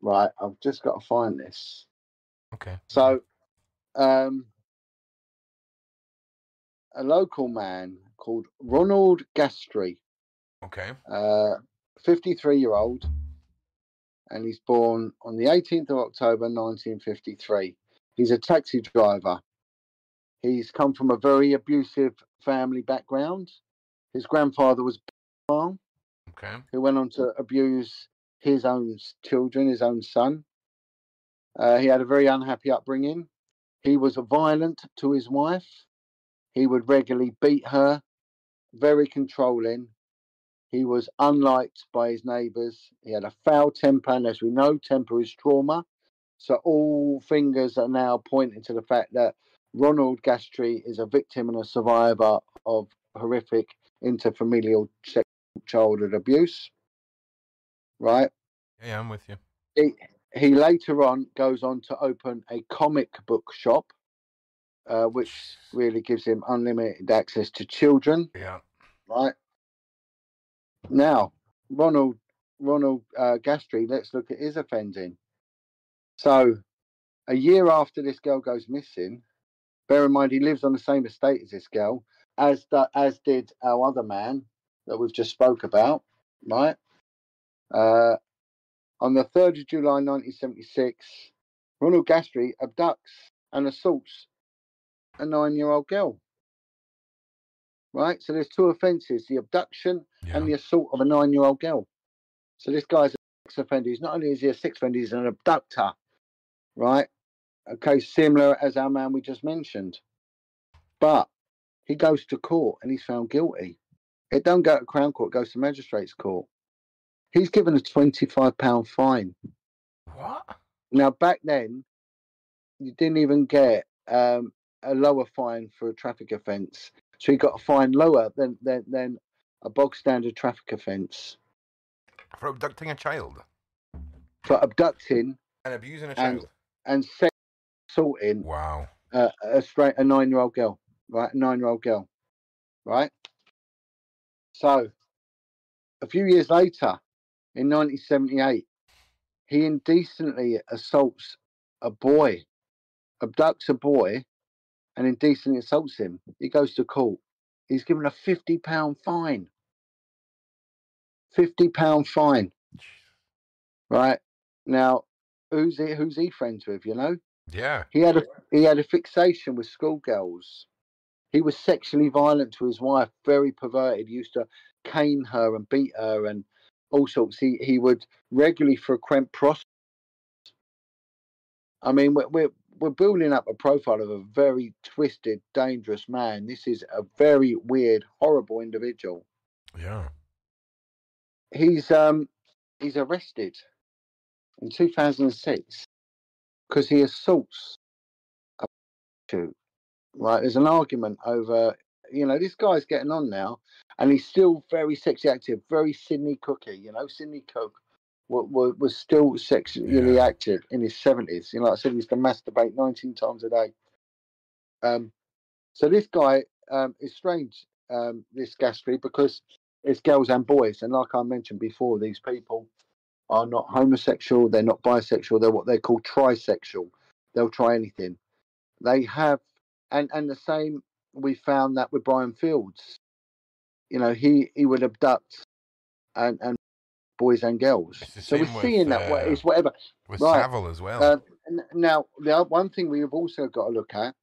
right? I've just got to find this. Okay. So, um, a local man called Ronald Castree. Okay. Uh, fifty-three-year-old, and he's born on the eighteenth of October, nineteen fifty-three. He's a taxi driver. He's come from a very abusive family background. His grandfather was a Okay. who went on to abuse his own children, his own son. Uh, he had a very unhappy upbringing. He was violent to his wife. He would regularly beat her, very controlling. He was unliked by his neighbours. He had a foul temper, and as we know, temper is trauma. So all fingers are now pointing to the fact that Ronald Castree is a victim and a survivor of horrific interfamilial sex. childhood abuse, right? Yeah, I'm with you. He, he later on goes on to open a comic book shop, uh, which really gives him unlimited access to children. Yeah. Right? Now, Ronald Ronald uh, Castree, let's look at his offending. So, a year after this girl goes missing, bear in mind he lives on the same estate as this girl, as, the, as did our other man that we've just spoke about, right? Uh, on the third of July, nineteen seventy-six, Ronald Castree abducts and assaults a nine-year-old girl, right? So there's two offences, the abduction yeah. and the assault of a nine-year-old girl. So this guy's a sex offender. He's not only is he a sex offender, he's an abductor, right? Okay, similar as our man we just mentioned. But he goes to court and he's found guilty. It don't go to Crown Court, it goes to Magistrates Court. He's given a twenty-five pound fine. What? Now, back then, you didn't even get um, a lower fine for a traffic offence. So he got a fine lower than, than, than a bog-standard traffic offence. For abducting a child? For abducting. And abusing a child. And, and sex assaulting. Wow. Uh, a, straight, a nine-year-old girl, right? A nine-year-old girl, right? So, a few years later, in nineteen seventy-eight, he indecently assaults a boy, abducts a boy, and indecently assaults him. He goes to court. He's given a fifty pound fine. fifty pound fine. Right? Now, who's he, who's he friends with, you know? Yeah. He had a, he had a fixation with schoolgirls. He was sexually violent to his wife, very perverted. He used to cane her and beat her and all sorts. He, he would regularly frequent prostitutes. I mean, we're, we're, we're building up a profile of a very twisted, dangerous man. This is a very weird, horrible individual. Yeah. He's um he's arrested in two thousand six because he assaults a prostitute. Right, there's an argument over, you know, this guy's getting on now, and he's still very sexually active, very Sydney Cookie, you know, Sydney Cook w- w- was still sexually yeah. active in his seventies. You know, like I said, he used to masturbate nineteen times a day. Um, so this guy um, is strange, um, this Castree, because it's girls and boys, and like I mentioned before, these people are not homosexual, they're not bisexual, they're what they call trisexual. They'll try anything. They have. And and the same, we found that with Brian Fields. You know, he, he would abduct and, and boys and girls. So we're with, seeing that. Uh, it's whatever. With right. Savile as well. Uh, now, the one thing we have also got to look at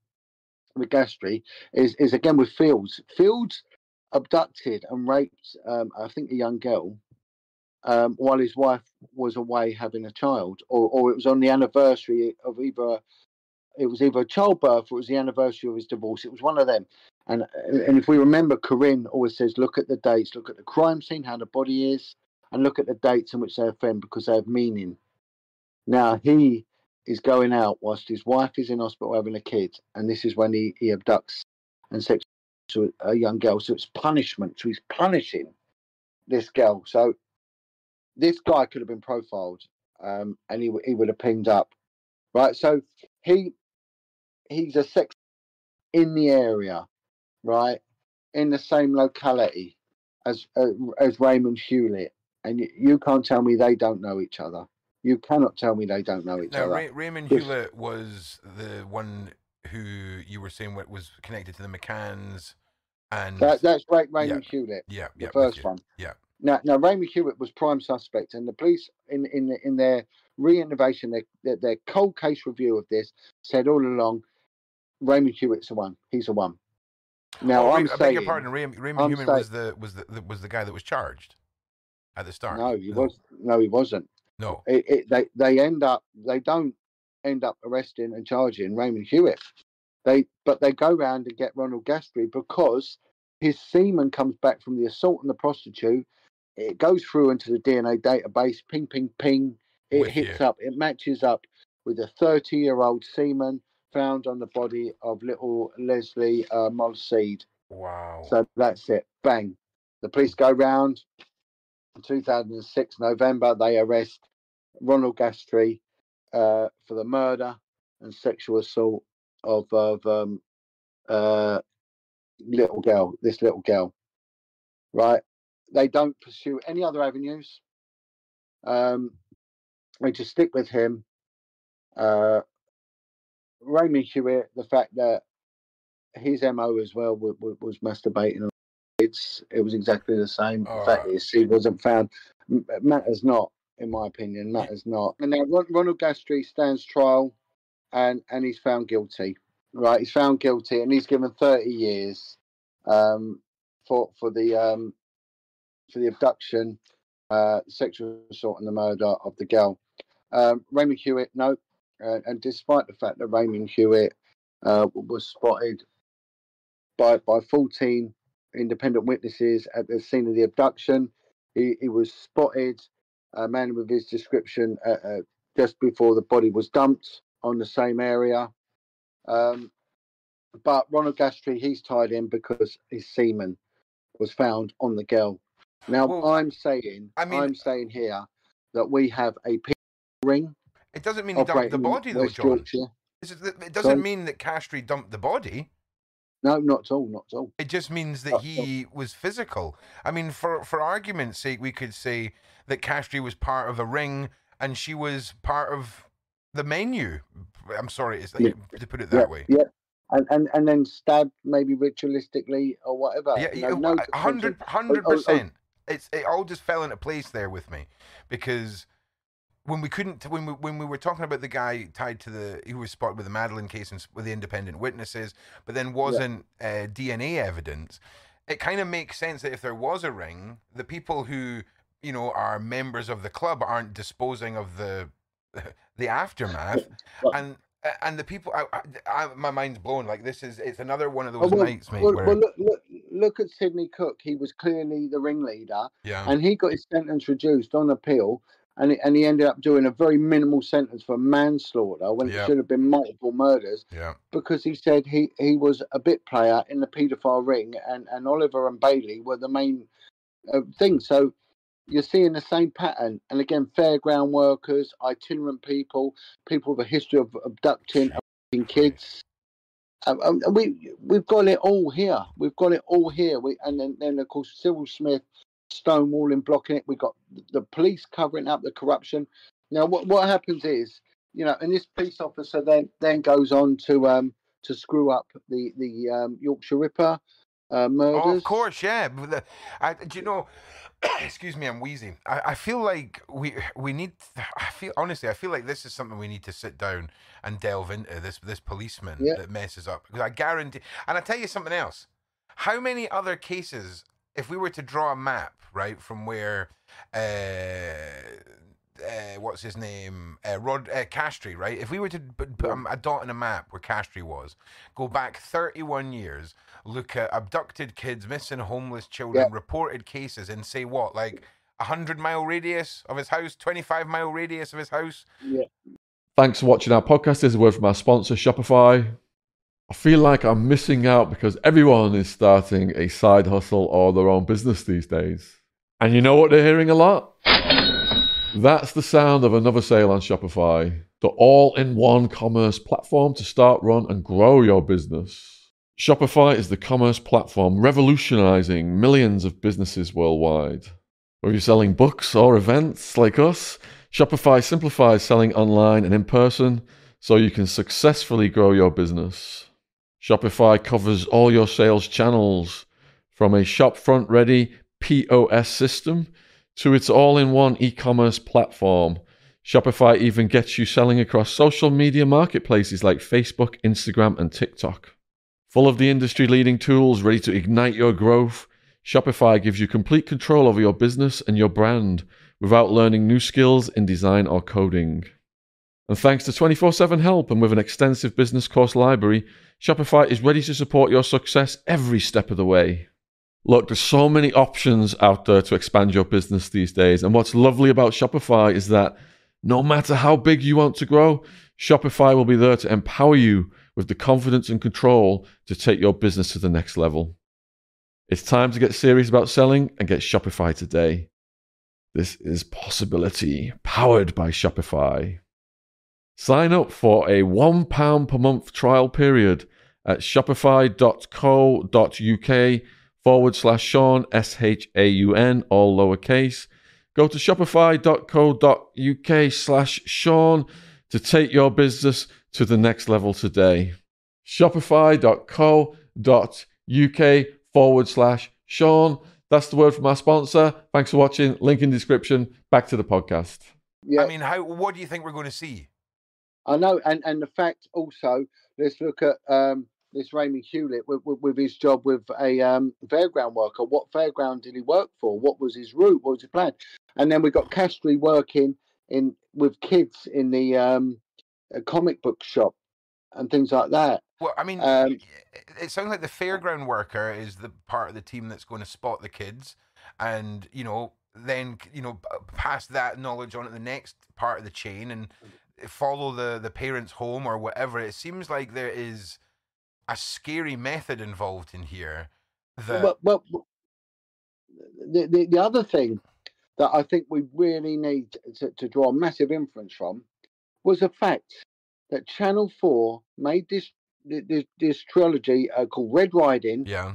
with Castree is, is again, with Fields. Fields abducted and raped, um, I think, a young girl um, while his wife was away having a child. Or, or it was on the anniversary of either... It was either childbirth or it was the anniversary of his divorce. It was one of them. And and if we remember, Corinne always says, look at the dates, look at the crime scene, how the body is, and look at the dates in which they offend because they have meaning. Now, he is going out whilst his wife is in hospital having a kid, and this is when he, he abducts and sexually assaults a young girl. So it's punishment. So he's punishing this girl. So this guy could have been profiled, um, and he, he would have pinged up. Right, so he... He's a sex in the area, right? In the same locality as uh, as Raymond Hewlett, and you, you can't tell me they don't know each other. You cannot tell me they don't know each now, other. Ray, Raymond Hewlett was the one who you were saying what was connected to the McCanns, and that, that's right, Raymond yeah. Hewlett. Yeah, yeah, the first one. Yeah. Now, now Raymond Hewlett was prime suspect, and the police in in in their re-innovation, their, their their cold case review of this said all along. Raymond Hewitt's the one. He's the one. Now oh, I'm I saying. Beg your pardon. Raymond, Raymond Hewitt was the was the, the was the guy that was charged at the start. No, he no. was. No, he wasn't. No. It, it, they they end up. They don't end up arresting and charging Raymond Hewitt. They but they go round and get Ronald Castree because his semen comes back from the assault and the prostitute. It goes through into the D N A database. Ping, ping, ping. It With hits you. up. It matches up with a thirty-year-old semen. Found on the body of little Lesley uh, Molseed. Wow. So that's it. Bang. The police go round. In two thousand six, November, they arrest Ronald Castree uh, for the murder and sexual assault of, of um, uh, little girl, this little girl. Right? They don't pursue any other avenues. Um, they just stick with him. Uh, Raymond Hewitt, the fact that his M O as well was, was masturbating on kids, it was exactly the same. Oh, the fact that his seed wasn't found matters not, in my opinion, matters not. And now Ronald Castree stands trial, and, and he's found guilty. Right, he's found guilty, and he's given thirty years um, for for the um, for the abduction, uh, sexual assault, and the murder of the girl. Um, Raymond Hewitt, no. Uh, and despite the fact that Raymond Hewitt uh, was spotted by by fourteen independent witnesses at the scene of the abduction, he, he was spotted, a man with his description, uh, uh, just before the body was dumped on the same area. Um, but Ronald Castree, he's tied in because his semen was found on the girl. Now, well, I'm saying, I mean, I'm saying here that we have a ring. It doesn't mean he dumped the body, though, West John. Yorkshire. It doesn't Sorry? mean that Castree dumped the body. No, not at all, not at all. It just means that not he all. was physical. I mean, for, for argument's sake, we could say that Castree was part of a ring and she was part of the menu. I'm sorry, it's, yeah. to put it that yeah. way. Yeah. And, and and then stabbed maybe ritualistically or whatever. Yeah, no, no, hundred hundred percent. It's it all just fell into place there with me, because when we couldn't when we when we were talking about the guy tied to the who was spotted with the Madeleine case and with the independent witnesses, but then wasn't yeah. uh, D N A evidence. It kind of makes sense that if there was a ring, the people who you know are members of the club aren't disposing of the the aftermath well, and. And the people, I, I, I, my mind's blown. Like this is, it's another one of those well, nights, mate. Well, where... well look, look, look at Sydney Cook. He was clearly the ringleader, yeah. And he got his sentence reduced on appeal, and it, and he ended up doing a very minimal sentence for manslaughter when yeah. it should have been multiple murders, yeah. Because he said he he was a bit player in the paedophile ring, and and Oliver and Bailey were the main uh, thing. So. You're seeing the same pattern. And again, fairground workers, itinerant people, people with a history of abducting, abducting kids. Um, um, we, we've got it all here. We've got it all here. We, and then, then, of course, Cyril Smith stonewalling, blocking it. We've got the police covering up the corruption. Now, what, what happens is, you know, and this police officer then, then goes on to um, to screw up the, the um, Yorkshire Ripper uh, murders. Oh, of course, yeah. The, I, do you know... Excuse me, I'm wheezing. I, I feel like we we need. I feel honestly, I feel like this is something we need to sit down and delve into. This this policeman yeah. that messes up. Because I guarantee. And I tell you something else. How many other cases, if we were to draw a map, right, from where, uh, uh what's his name, uh, Rod uh, Castree, right? If we were to put um, a dot in a map where Castree was, go back thirty-one years. Look at abducted kids, missing homeless children, yeah. reported cases, and say what, like a hundred mile radius of his house, twenty-five mile radius of his house. Yeah. Thanks for watching our podcast. This is a word from our sponsor, Shopify. I feel like I'm missing out because everyone is starting a side hustle or their own business these days. And you know what they're hearing a lot? That's the sound of another sale on Shopify, the all-in-one commerce platform to start, run, and grow your business. Shopify is the commerce platform revolutionizing millions of businesses worldwide. Whether you're selling books or events like us, Shopify simplifies selling online and in person so you can successfully grow your business. Shopify covers all your sales channels, from a shopfront ready P O S system to its all-in-one e-commerce platform. Shopify even gets you selling across social media marketplaces like Facebook, Instagram, and TikTok. Full of the industry-leading tools ready to ignite your growth, Shopify gives you complete control over your business and your brand without learning new skills in design or coding. And thanks to twenty-four seven help and with an extensive business course library, Shopify is ready to support your success every step of the way. Look, there's so many options out there to expand your business these days, and what's lovely about Shopify is that no matter how big you want to grow, Shopify will be there to empower you with the confidence and control to take your business to the next level. It's time to get serious about selling and get Shopify today. This is possibility, powered by Shopify. Sign up for a one pound per month trial period at shopify dot co dot uk forward slash Shaun, S H A U N, all lowercase. Go to shopify dot co dot uk slash Shaun to take your business to the next level today. Shopify dot co dot uk forward slash Shaun. That's the word from our sponsor. Thanks for watching. Link in description. Back to the podcast. Yeah. I mean, how? What do you think we're going to see? I know, and and the fact also, let's look at um, this Raymond Hewlett with, with, with his job with a um, fairground worker. What fairground did he work for? What was his route? What was his plan? And then we got Castree working in with kids in the. Um, a comic book shop and things like that. Well, I mean, um, it sounds like the fairground worker is the part of the team that's going to spot the kids and, you know, then, you know, pass that knowledge on to the next part of the chain and follow the, the parents home or whatever. It seems like there is a scary method involved in here. That... Well, well, the, the, the other thing that I think we really need to, to draw a massive inference from was a fact that Channel four made this this, this trilogy uh, called Red Riding yeah.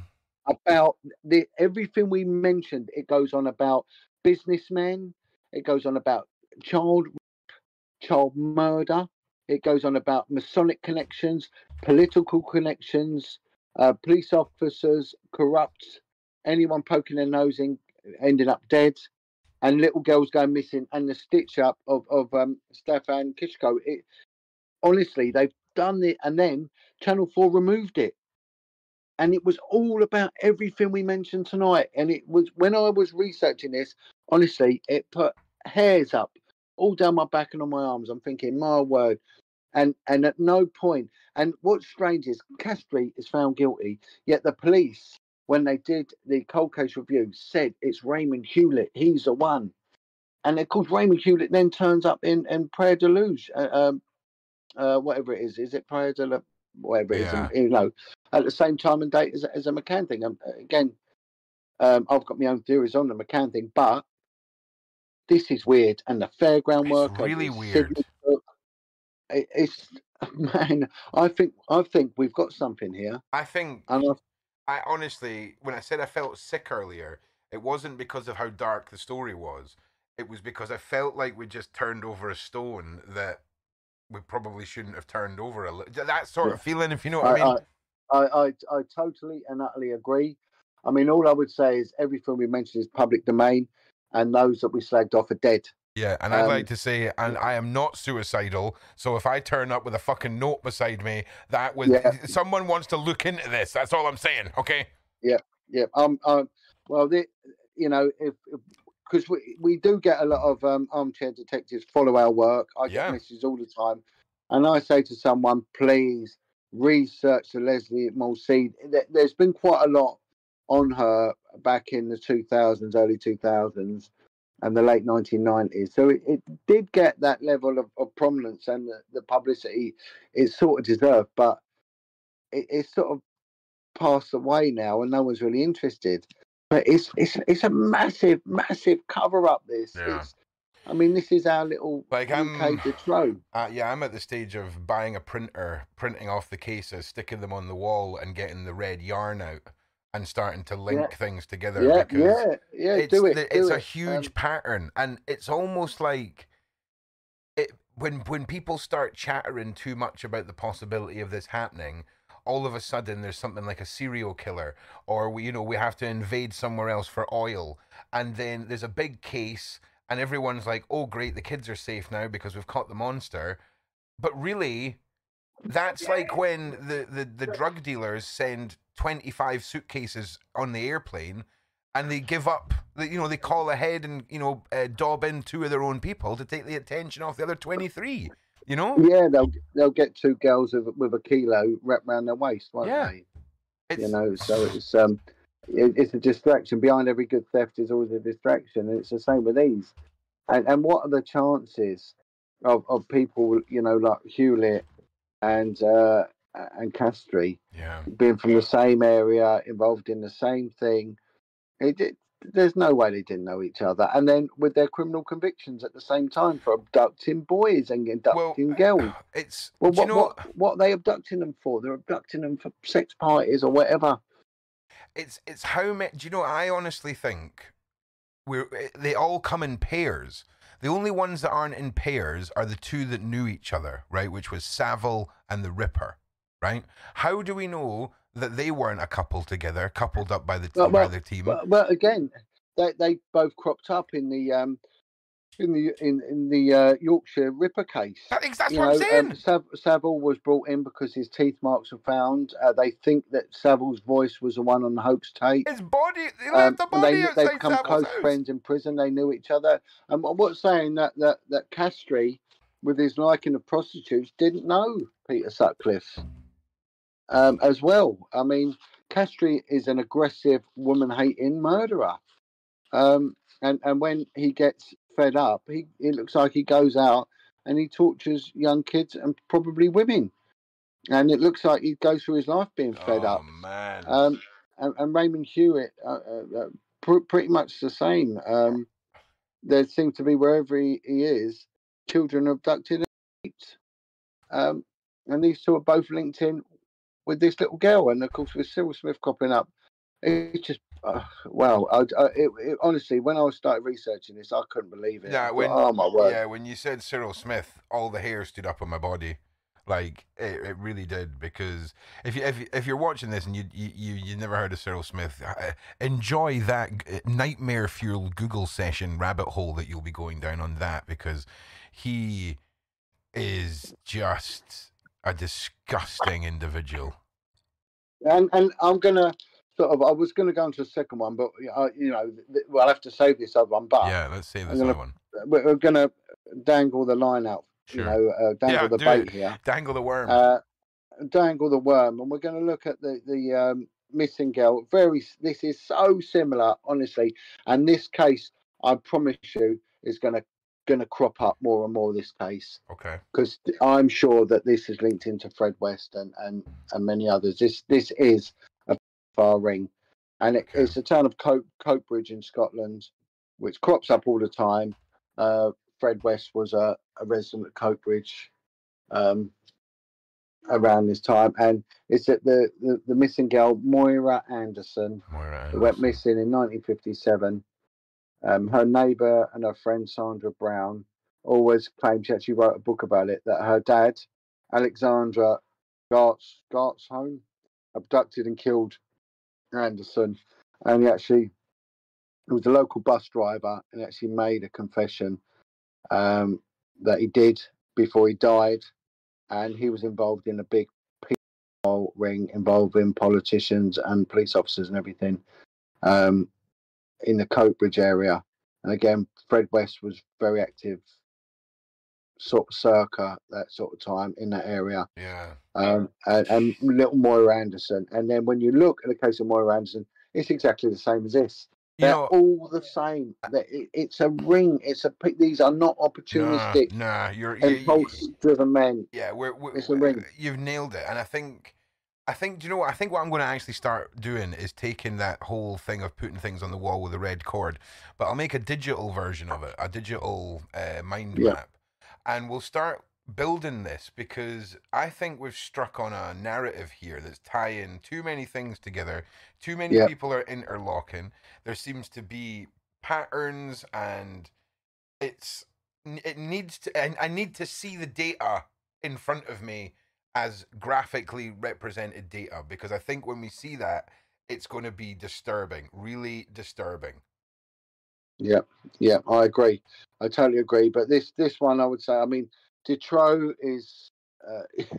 about the, everything we mentioned. It goes on about businessmen. It goes on about child child murder. It goes on about Masonic connections, political connections, uh, police officers, corrupt, anyone poking their nose in, ending up dead, and little girls going missing, and the stitch-up of, of um, Stefan Kiszko. It, honestly, they've done it, and then Channel four removed it. And it was all about everything we mentioned tonight. And it was, when I was researching this, honestly, it put hairs up all down my back and on my arms. I'm thinking, my word. And and at no point. And what's strange is Castree is found guilty. Yet the police, when they did the cold case review, said it's Raymond Hewlett. He's the one. And of course, Raymond Hewlett then turns up in, in Praia da Luz, uh, um, uh, whatever it is. Is it Praia da Luz? Whatever it yeah. is, you know, at the same time and date as, as a McCann thing. Um, again, um, I've got my own theories on the McCann thing, but this is weird. And the fairground worker, really weird. Cook, it, it's man, I think I think we've got something here. I think, and I, I honestly, when I said I felt sick earlier, it wasn't because of how dark the story was. It was because I felt like we just turned over a stone that we probably shouldn't have turned over a little. That sort of feeling, if you know what I, I mean. I, I, I, I totally and utterly agree. I mean, all I would say is everything we mentioned is public domain, and those that we slagged off are dead. Yeah, and um, I'd like to say, and I am not suicidal, so if I turn up with a fucking note beside me, that was, yeah. someone wants to look into this. That's all I'm saying, okay? Yeah, yeah. Um, um well, they, you know, if... if because we, we do get a lot of um, armchair detectives follow our work. I yeah. get messages all the time. And I say to someone, please research the Lesley Molseed. There's been quite a lot on her back in the two thousands, early two thousands, and the late nineteen nineties. So it, it did get that level of, of prominence and the, the publicity it sort of deserved, but it, it's sort of passed away now and no one's really interested. But it's it's it's a massive massive cover up. This, yeah. it's, I mean, this is our little like U K Dutroux. Uh, yeah, I'm at the stage of buying a printer, printing off the cases, sticking them on the wall, and getting the red yarn out and starting to link yeah. things together. Yeah, because yeah, yeah. It's, do it. The, do it's it. a huge um, pattern, and it's almost like it when when people start chattering too much about the possibility of this happening. All of a sudden, there's something like a serial killer, or we, you know, we have to invade somewhere else for oil, and then there's a big case, and everyone's like, "Oh, great, the kids are safe now because we've caught the monster." But really, that's yeah. like when the, the the drug dealers send twenty-five suitcases on the airplane, and they give up. They, you know, they call ahead and you know uh, dob in two of their own people to take the attention off the other twenty-three. You know? Yeah, they'll they'll get two girls with, with a kilo wrapped around their waist, won't yeah. they? It's... You know, so it's um, it, it's a distraction. Behind every good theft is always a distraction, and it's the same with these. And and what are the chances of, of people, you know, like Hewlett and uh, and Castree, yeah, being from the same area, involved in the same thing? It, it there's no way they didn't know each other, and then with their criminal convictions at the same time for abducting boys and abducting well, girls. It's well, what, you know, what what are they abducting them for? They're abducting them for sex parties or whatever. It's it's how many? Do you know? I honestly think we're they all come in pairs. The only ones that aren't in pairs are the two that knew each other, right? Which was Savile and the Ripper, right? How do we know that they weren't a couple together, coupled up by the team? Well, by the team. Well, well again, they they both cropped up in the um, in the in in the uh, Yorkshire Ripper case. That's, that's what know, I'm saying. Um, Sav Savile was brought in because his teeth marks were found. Uh, they think that Savile's voice was the one on the hoax tape. His body, they left um, the body. They, they've become Savile's close house. friends in prison. They knew each other. And what's saying that that that Castree, with his liking of prostitutes, didn't know Peter Sutcliffe. Um, as well, I mean, Castree is an aggressive, woman-hating murderer, um, and and when he gets fed up, he it looks like he goes out and he tortures young kids and probably women, and it looks like he goes through his life being fed oh, up. Man. Um, and, and Raymond Hewlett, uh, uh, uh, pr pretty much the same. Um, there seems to be wherever he, he is, children are abducted and raped, um, and these two are both linked in with this little girl, and of course with Cyril Smith copping up, it's just Uh, well, I, I, it, it, honestly, when I started researching this, I couldn't believe it. Yeah, when, oh, my word. Yeah, when you said Cyril Smith, all the hair stood up on my body. Like, it, it really did, because if, you, if, if you're watching this and you, you, you never heard of Cyril Smith, enjoy that nightmare-fueled Google session rabbit hole that you'll be going down on that, because he is just a disgusting individual. And, and I'm going to... Sort of, I was going to go into the second one, but uh, you know, well, I'll have to save this other one. But yeah, let's save this gonna, other one. We're going to dangle the line out, sure. you know, uh, dangle yeah, the bait it. here, dangle the worm, uh, dangle the worm, and we're going to look at the the um, missing girl. Very, this is so similar, honestly, and this case, I promise you, is going to going to crop up more and more. This case, okay, because I'm sure that this is linked into Fred West and and and many others. This this is. Far ring, and it, okay. it's the town of Coat, Coatbridge in Scotland, which crops up all the time. Uh, Fred West was a, a resident of Coatbridge um, around this time, and it's that the, the the missing girl Moira Anderson, Moira Anderson. who went missing in nineteen fifty-seven. Um, her neighbour and her friend Sandra Brown always claimed, she actually wrote a book about it, that her dad Alexandra Gartshone abducted and killed Anderson, and he actually he was a local bus driver, and actually made a confession um, that he did before he died, and he was involved in a big pedophile ring involving politicians and police officers and everything um, in the Coatbridge area. And again, Fred West was very active, sort of circa that sort of time in that area. Yeah. Um, and, and little Moira Anderson. And then when you look at the case of Moira Anderson, it's exactly the same as this. They're you know, all the same. It, it's a ring. It's a. These are not opportunistic. Nah, nah you're, you're impulse-driven men. Yeah, we're, we're, it's a ring. You've nailed it. And I think, I think. Do you know what? I think what I'm going to actually start doing is taking that whole thing of putting things on the wall with a red cord, but I'll make a digital version of it, a digital uh, mind yeah. map. And we'll start building this, because I think we've struck on a narrative here that's tying too many things together. Too many yep. people are interlocking. There seems to be patterns, and it's it needs to. And I need to see the data in front of me as graphically represented data, because I think when we see that, it's going to be disturbing, really disturbing. Yeah, yeah, I agree. I totally agree. But this this one, I would say, I mean, Dutroux is uh, it,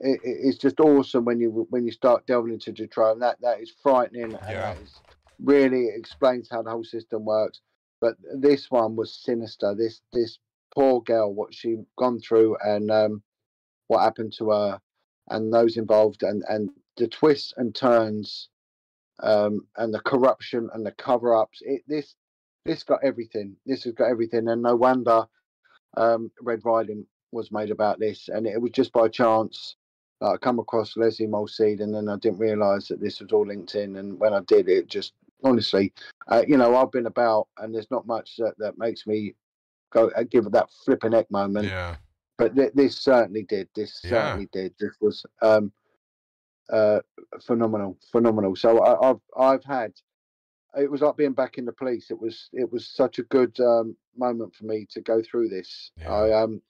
it's just awesome when you when you start delving into Dutroux, and that that is frightening. Yeah. And that is, really explains how the whole system works. But this one was sinister. This this poor girl, what she gone through, and um, what happened to her, and those involved, and and the twists and turns, um, and the corruption and the cover ups. It this. This got everything. This has got everything, and no wonder um, Red Riding was made about this. And it was just by chance that I come across Lesley Molseed, and then I didn't realise that this was all linked in. And when I did, it just honestly, uh, you know, I've been about, and there's not much that, that makes me go uh, give it that flipping neck moment. Yeah. But th this certainly did. This yeah. certainly did. This was um, uh, phenomenal, phenomenal. So I, I've I've had. It was like being back in the police. It was it was such a good um, moment for me to go through this. Yeah. I um,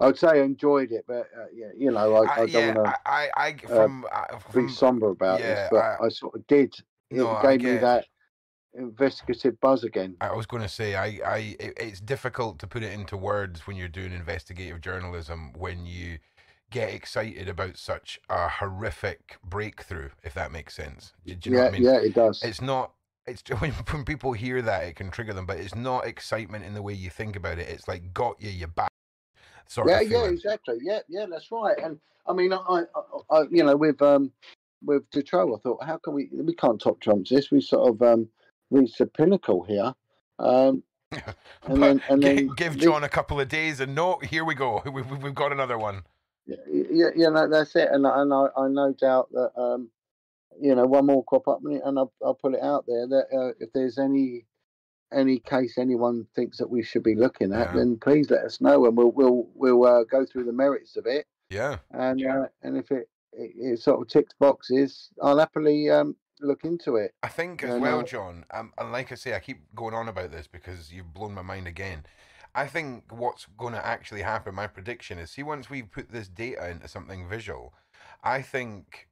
I would say I enjoyed it, but uh, yeah, you know, I, I, I don't yeah, want to I, I, from, uh, from, be somber about yeah, this, but I, I sort of did. It no, gave me that investigative buzz again. I was going to say, I, I, it, it's difficult to put it into words when you're doing investigative journalism, when you get excited about such a horrific breakthrough, if that makes sense. Do, do you know yeah, what I mean? Yeah, it does. It's not. It's when, when people hear that, it can trigger them, but it's not excitement in the way you think about it. It's like, got you, you bad. Sort yeah, of yeah, exactly. Yeah, yeah, that's right. And I mean, I, I, I you know, with um, with Dutroux, I thought, how can we? We can't top trumps this. We sort of um, reached the pinnacle here. Um, and then, and then give John a couple of days, and no, here we go. We've we've got another one. Yeah, yeah, you know, that's it. And and I, I no doubt that. Um, You know, one more crop up, and I'll, I'll put it out there that uh, if there's any any case anyone thinks that we should be looking at, yeah. then please let us know, and we'll we'll we'll uh, go through the merits of it. Yeah, and yeah. Uh, and if it, it it sort of ticks boxes, I'll happily um look into it. I think as well, John, um, and like I say, I keep going on about this because you've blown my mind again. I think what's going to actually happen, my prediction is, see, once we put this data into something visual, I think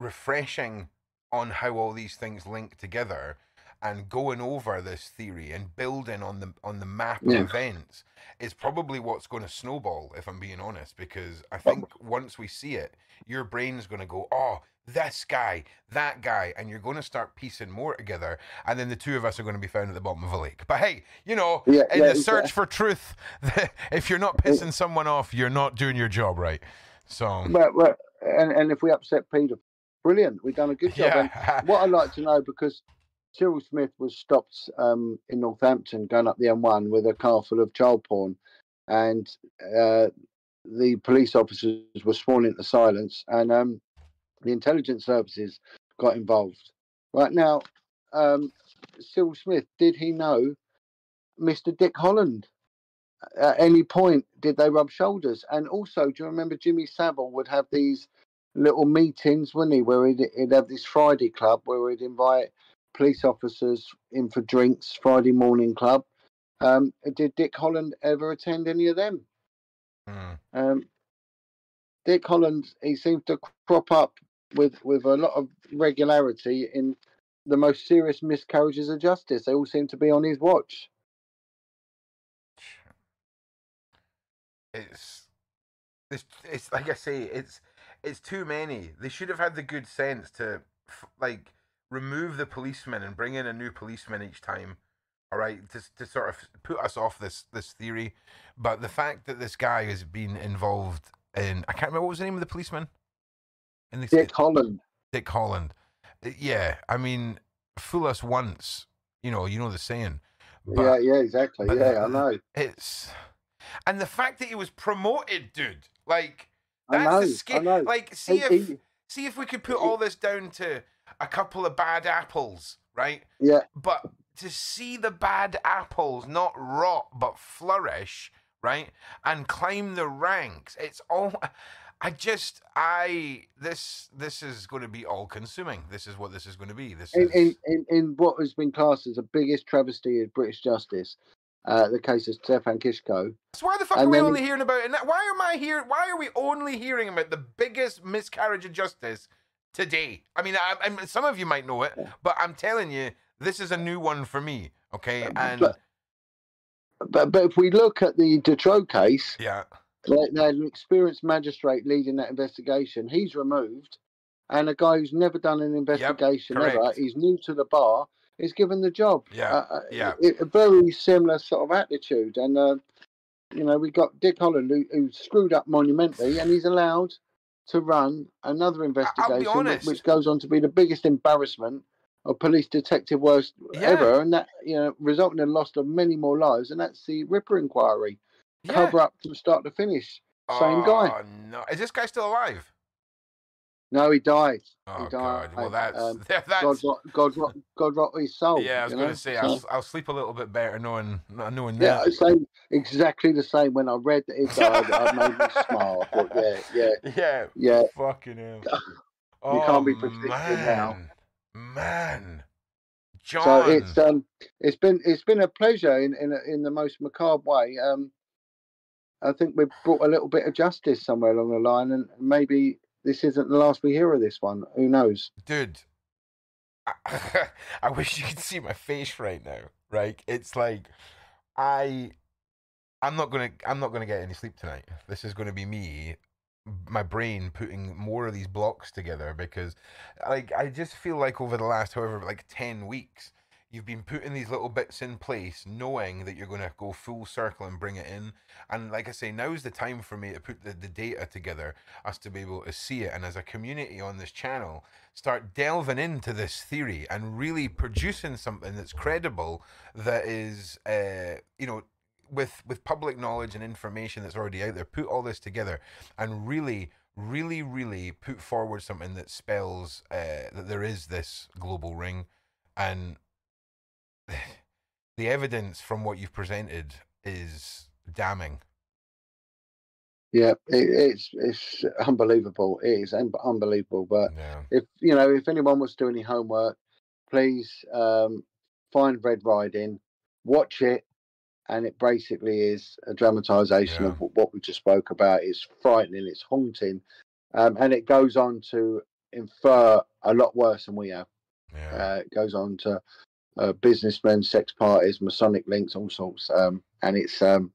refreshing on how all these things link together and going over this theory and building on the on the map yeah. of events is probably what's going to snowball, if I'm being honest, because I think once we see it, your brain's going to go, oh, this guy, that guy, and you're going to start piecing more together, and then the two of us are going to be found at the bottom of a lake. But hey, you know, yeah, in yeah, the search yeah. for truth, if you're not pissing someone off, you're not doing your job right. So, well, well, and, and if we upset Peter, brilliant, we've done a good job. Yeah. And what I'd like to know, because Cyril Smith was stopped um, in Northampton going up the M one with a car full of child porn, and uh, the police officers were sworn into silence, and um, the intelligence services got involved. Right now, um, Cyril Smith, did he know Mister Dick Holland? At any point, did they rub shoulders? And also, do you remember Jimmy Savile would have these little meetings, wouldn't he, where he'd, he'd have this Friday club where he'd invite police officers in for drinks, Friday morning club. Um, did Dick Holland ever attend any of them? Mm. Um, Dick Holland, he seems to crop up with, with a lot of regularity in the most serious miscarriages of justice. They all seem to be on his watch. It's, it's, it's like I say, it's, it's too many. They should have had the good sense to, like, remove the policeman and bring in a new policeman each time, all right, to to sort of put us off this this theory. But the fact that this guy has been involved in, I can't remember what was the name of the policeman? In the, Dick Holland. Dick Holland. Yeah, I mean, fool us once, you know, you know the saying. But, yeah, yeah, exactly. Yeah, the, I know. It's, and the fact that he was promoted, dude, like, that's I know, the scary. Like, see hey, if he, see if we could put he, all this down to a couple of bad apples, right? Yeah. But to see the bad apples not rot but flourish, right, and climb the ranks, it's all. I just, I this this is going to be all consuming. This is what this is going to be. This in, is in, in, in what has been classed as the biggest travesty of British justice, uh, the case of Stefan Kiszko. So why the fuck and are we only he... hearing about it now? Why am I here? Why are we only hearing about the biggest miscarriage of justice today? I mean, I, I mean, some of you might know it, but I'm telling you, this is a new one for me, okay? And But, but, but if we look at the Dutroux case, yeah, they, they had an experienced magistrate leading that investigation. He's removed, and a guy who's never done an investigation yep, ever, he's new to the bar, is given the job. Yeah, uh, yeah. It, a very similar sort of attitude. And, uh, you know, we got Dick Holland, who, who screwed up monumentally, and he's allowed to run another investigation, which goes on to be the biggest embarrassment of police detective work yeah. ever, and that, you know, resulting in the loss of many more lives. And that's the Ripper inquiry, yeah. cover up from start to finish. Oh, same guy. No, is this guy still alive? No, he died. Oh, he died. God. Well, that's, um, that's... God, rot, God, rot, God rot his soul. Yeah, I was going to say, I'll, I'll sleep a little bit better knowing, knowing yeah, that. Yeah, exactly the same. When I read that he died, I made me smile. I thought, yeah, yeah. Yeah, yeah. Fucking hell. You oh, can't be predicted now. Man. John. So it's, um, it's, been, it's been a pleasure in, in, in the most macabre way. Um, I think we've brought a little bit of justice somewhere along the line, and maybe this isn't the last we hear of this one. Who knows? Dude, I, I wish you could see my face right now, right? It's like, I, I'm not going to, I'm not going to get any sleep tonight. This is going to be me, my brain putting more of these blocks together, because like, I just feel like over the last, however, like ten weeks, you've been putting these little bits in place, knowing that you're going to go full circle and bring it in. And like I say, now's the time for me to put the, the data together, us to be able to see it. And as a community on this channel, start delving into this theory and really producing something that's credible, that is, uh, you know, with, with public knowledge and information that's already out there. Put all this together and really, really, really put forward something that spells uh, that there is this global ring. And the evidence from what you've presented is damning. Yeah, it, it's it's unbelievable. It is un- unbelievable. But yeah. if you know, if anyone wants to do any homework, please um, find Red Riding, watch it, and it basically is a dramatisation yeah. of what we just spoke about. It's frightening. It's haunting, um, and it goes on to infer a lot worse than we have. Yeah. Uh, it goes on to uh, businessmen, sex parties, Masonic links, all sorts, um, and it's um,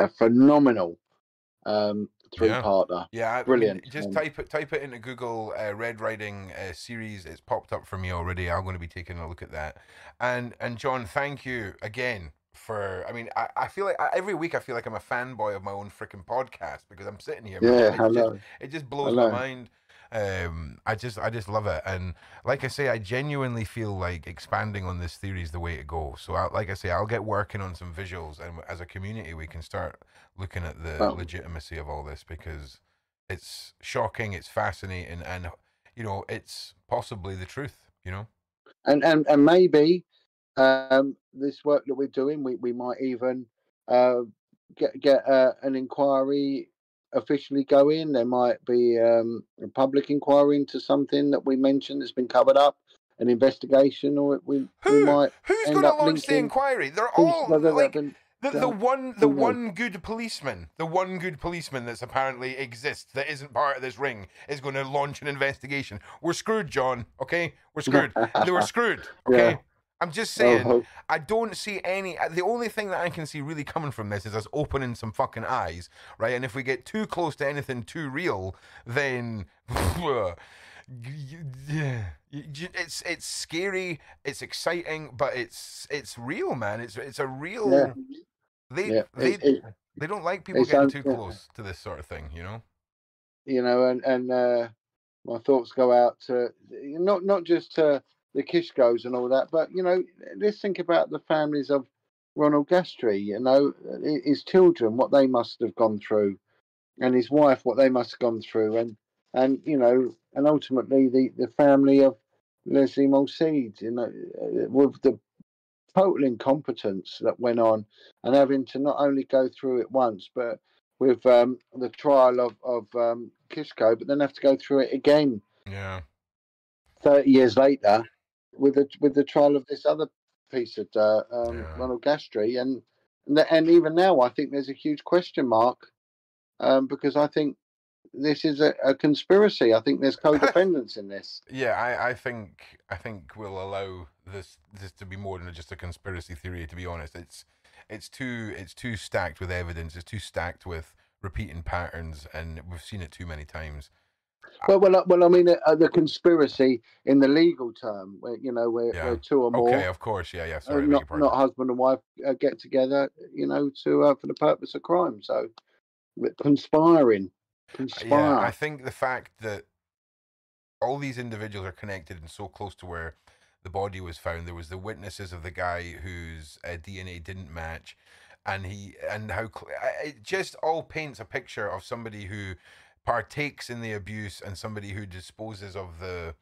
a phenomenal. Um, three-parter. Yeah, yeah, brilliant. Just um, type it type it into Google, uh, Red Riding uh, series. It's popped up for me already. I'm going to be taking a look at that. And and John, thank you again for. I mean, I, I feel like I, every week I feel like I'm a fanboy of my own freaking podcast because I'm sitting here. Yeah, it hello. Just, it just blows hello. my mind. Um, I just I just love it. And like I say, I genuinely feel like expanding on this theory is the way to go. So I, like I say, I'll get working on some visuals, and as a community we can start looking at the wow. legitimacy of all this, because it's shocking, it's fascinating, and you know, it's possibly the truth, you know. And and, and maybe um, this work that we're doing, we, we might even uh, get get uh, an inquiry officially go in. There might be um, a public inquiry into something that we mentioned that's been covered up, an investigation, or we, Who? we might. Who's going to launch the inquiry? They're all like been, the, the one, the one good policeman, the one good policeman that's apparently exists that isn't part of this ring is going to launch an investigation. We're screwed, John. Okay, we're screwed. We're screwed. Okay. Yeah. I'm just saying, oh, I don't see any... The only thing that I can see really coming from this is us opening some fucking eyes, right? And if we get too close to anything too real, then... it's it's scary, it's exciting, but it's it's real, man. It's it's a real... Yeah. They, yeah. They, it, it, they don't like people getting sounds, too yeah. close to this sort of thing, you know? You know, and, and uh, my thoughts go out to... Not, not just to... the Kiszkos and all that, but you know, let's think about the families of Ronald Castree. You know, his children, what they must have gone through, and his wife, what they must have gone through, and and you know, and ultimately the, the family of Lesley Molseed. You know, with the total incompetence that went on, and having to not only go through it once, but with um, the trial of of um, Kiszko, but then have to go through it again. Yeah, thirty years later. With the with the trial of this other piece of uh, um, yeah. Ronald Castree, and and even now, I think there's a huge question mark um, because I think this is a, a conspiracy. I think there's codependence in this. Yeah, I, I think I think we'll allow this this to be more than just a conspiracy theory. To be honest, it's it's too it's too stacked with evidence. It's too stacked with repeating patterns, and we've seen it too many times. Well, well, well. I mean, uh, the conspiracy in the legal term, where you know, where, yeah. where two or more, okay, of course, yeah, yeah, sorry, uh, not, not husband and wife uh, get together, you know, to uh, for the purpose of crime. So, conspiring, conspire. Yeah, I think the fact that all these individuals are connected and so close to where the body was found, there was the witnesses of the guy whose uh, D N A didn't match, and he and how it just all paints a picture of somebody who partakes in the abuse and somebody who disposes of the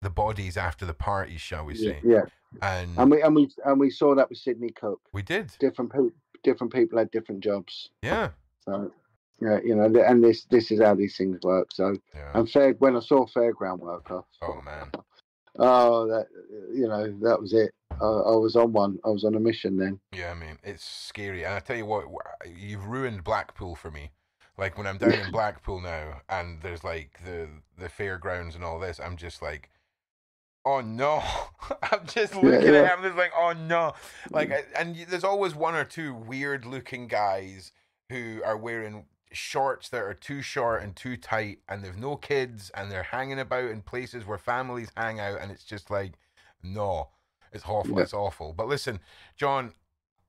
the bodies after the parties, shall we say? Yeah, yeah. And and we and we and we saw that with Sydney Cook. We did. Different people, different people had different jobs. Yeah. So yeah, you know, and this this is how these things work. So yeah. and fair when I saw fairground worker. Oh man. Oh, that you know that was it. I, I was on one. I was on a mission then. Yeah, I mean it's scary. And I tell you what, you've ruined Blackpool for me. Like, when I'm down in Blackpool now, and there's, like, the, the fairgrounds and all this, I'm just like, oh, no. I'm just looking yeah, yeah. at him, I'm just like, oh, no. Like, and there's always one or two weird-looking guys who are wearing shorts that are too short and too tight, and they've no kids, and they're hanging about in places where families hang out, and it's just like, no. It's awful. Yeah. It's awful. But listen, John...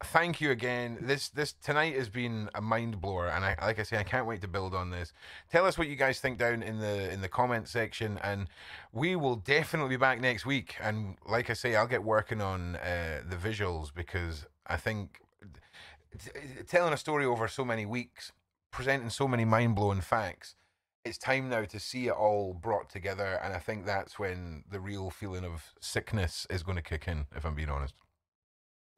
Thank you again. This this tonight has been a mind blower, and I like I say, I can't wait to build on this. Tell us what you guys think down in the in the comment section, and we will definitely be back next week. And like I say, I'll get working on uh, the visuals because I think t- telling a story over so many weeks, presenting so many mind blowing facts, it's time now to see it all brought together. And I think that's when the real feeling of sickness is going to kick in, if I'm being honest.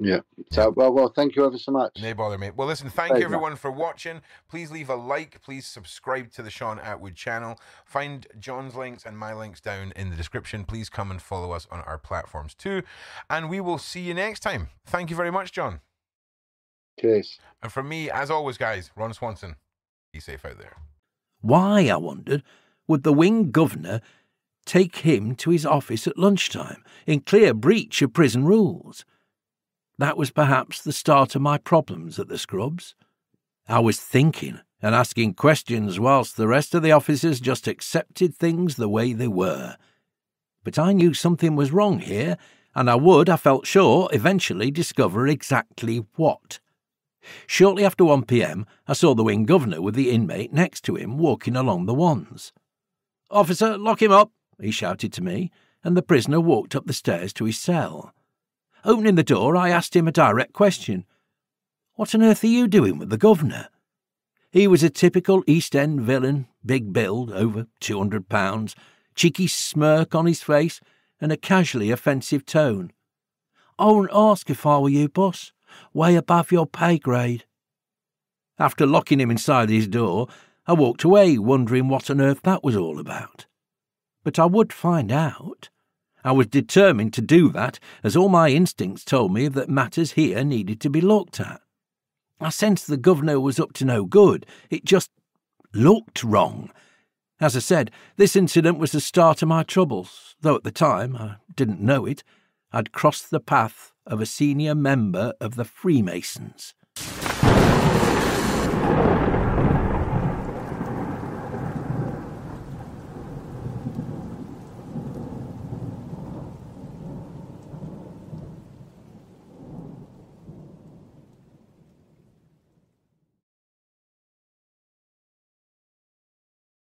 Yeah. So, well, well, thank you ever so much. No bother, mate. Well, listen, thank, thank you, everyone, for watching. Please leave a like. Please subscribe to the Shaun Attwood channel. Find John's links and my links down in the description. Please come and follow us on our platforms too. And we will see you next time. Thank you very much, John. Cheers. And from me, as always, guys, Ron Swanson. Be safe out there. Why, I wondered, would the Wing Governor take him to his office at lunchtime in clear breach of prison rules? That was perhaps the start of my problems at the Scrubs. I was thinking and asking questions whilst the rest of the officers just accepted things the way they were. But I knew something was wrong here, and I would, I felt sure, eventually discover exactly what. Shortly after one p m, I saw the Wing Governor with the inmate next to him walking along the wands. "Officer, lock him up," he shouted to me, and the prisoner walked up the stairs to his cell. Opening the door, I asked him a direct question. "What on earth are you doing with the Governor?" He was a typical East End villain, big build, over two hundred pounds, cheeky smirk on his face, and a casually offensive tone. "I wouldn't ask if I were you, boss. Way above your pay grade." After locking him inside his door, I walked away wondering what on earth that was all about. But I would find out. I was determined to do that, as all my instincts told me that matters here needed to be looked at. I sensed the Governor was up to no good. It just looked wrong. As I said, this incident was the start of my troubles, though at the time, I didn't know it, I'd crossed the path of a senior member of the Freemasons.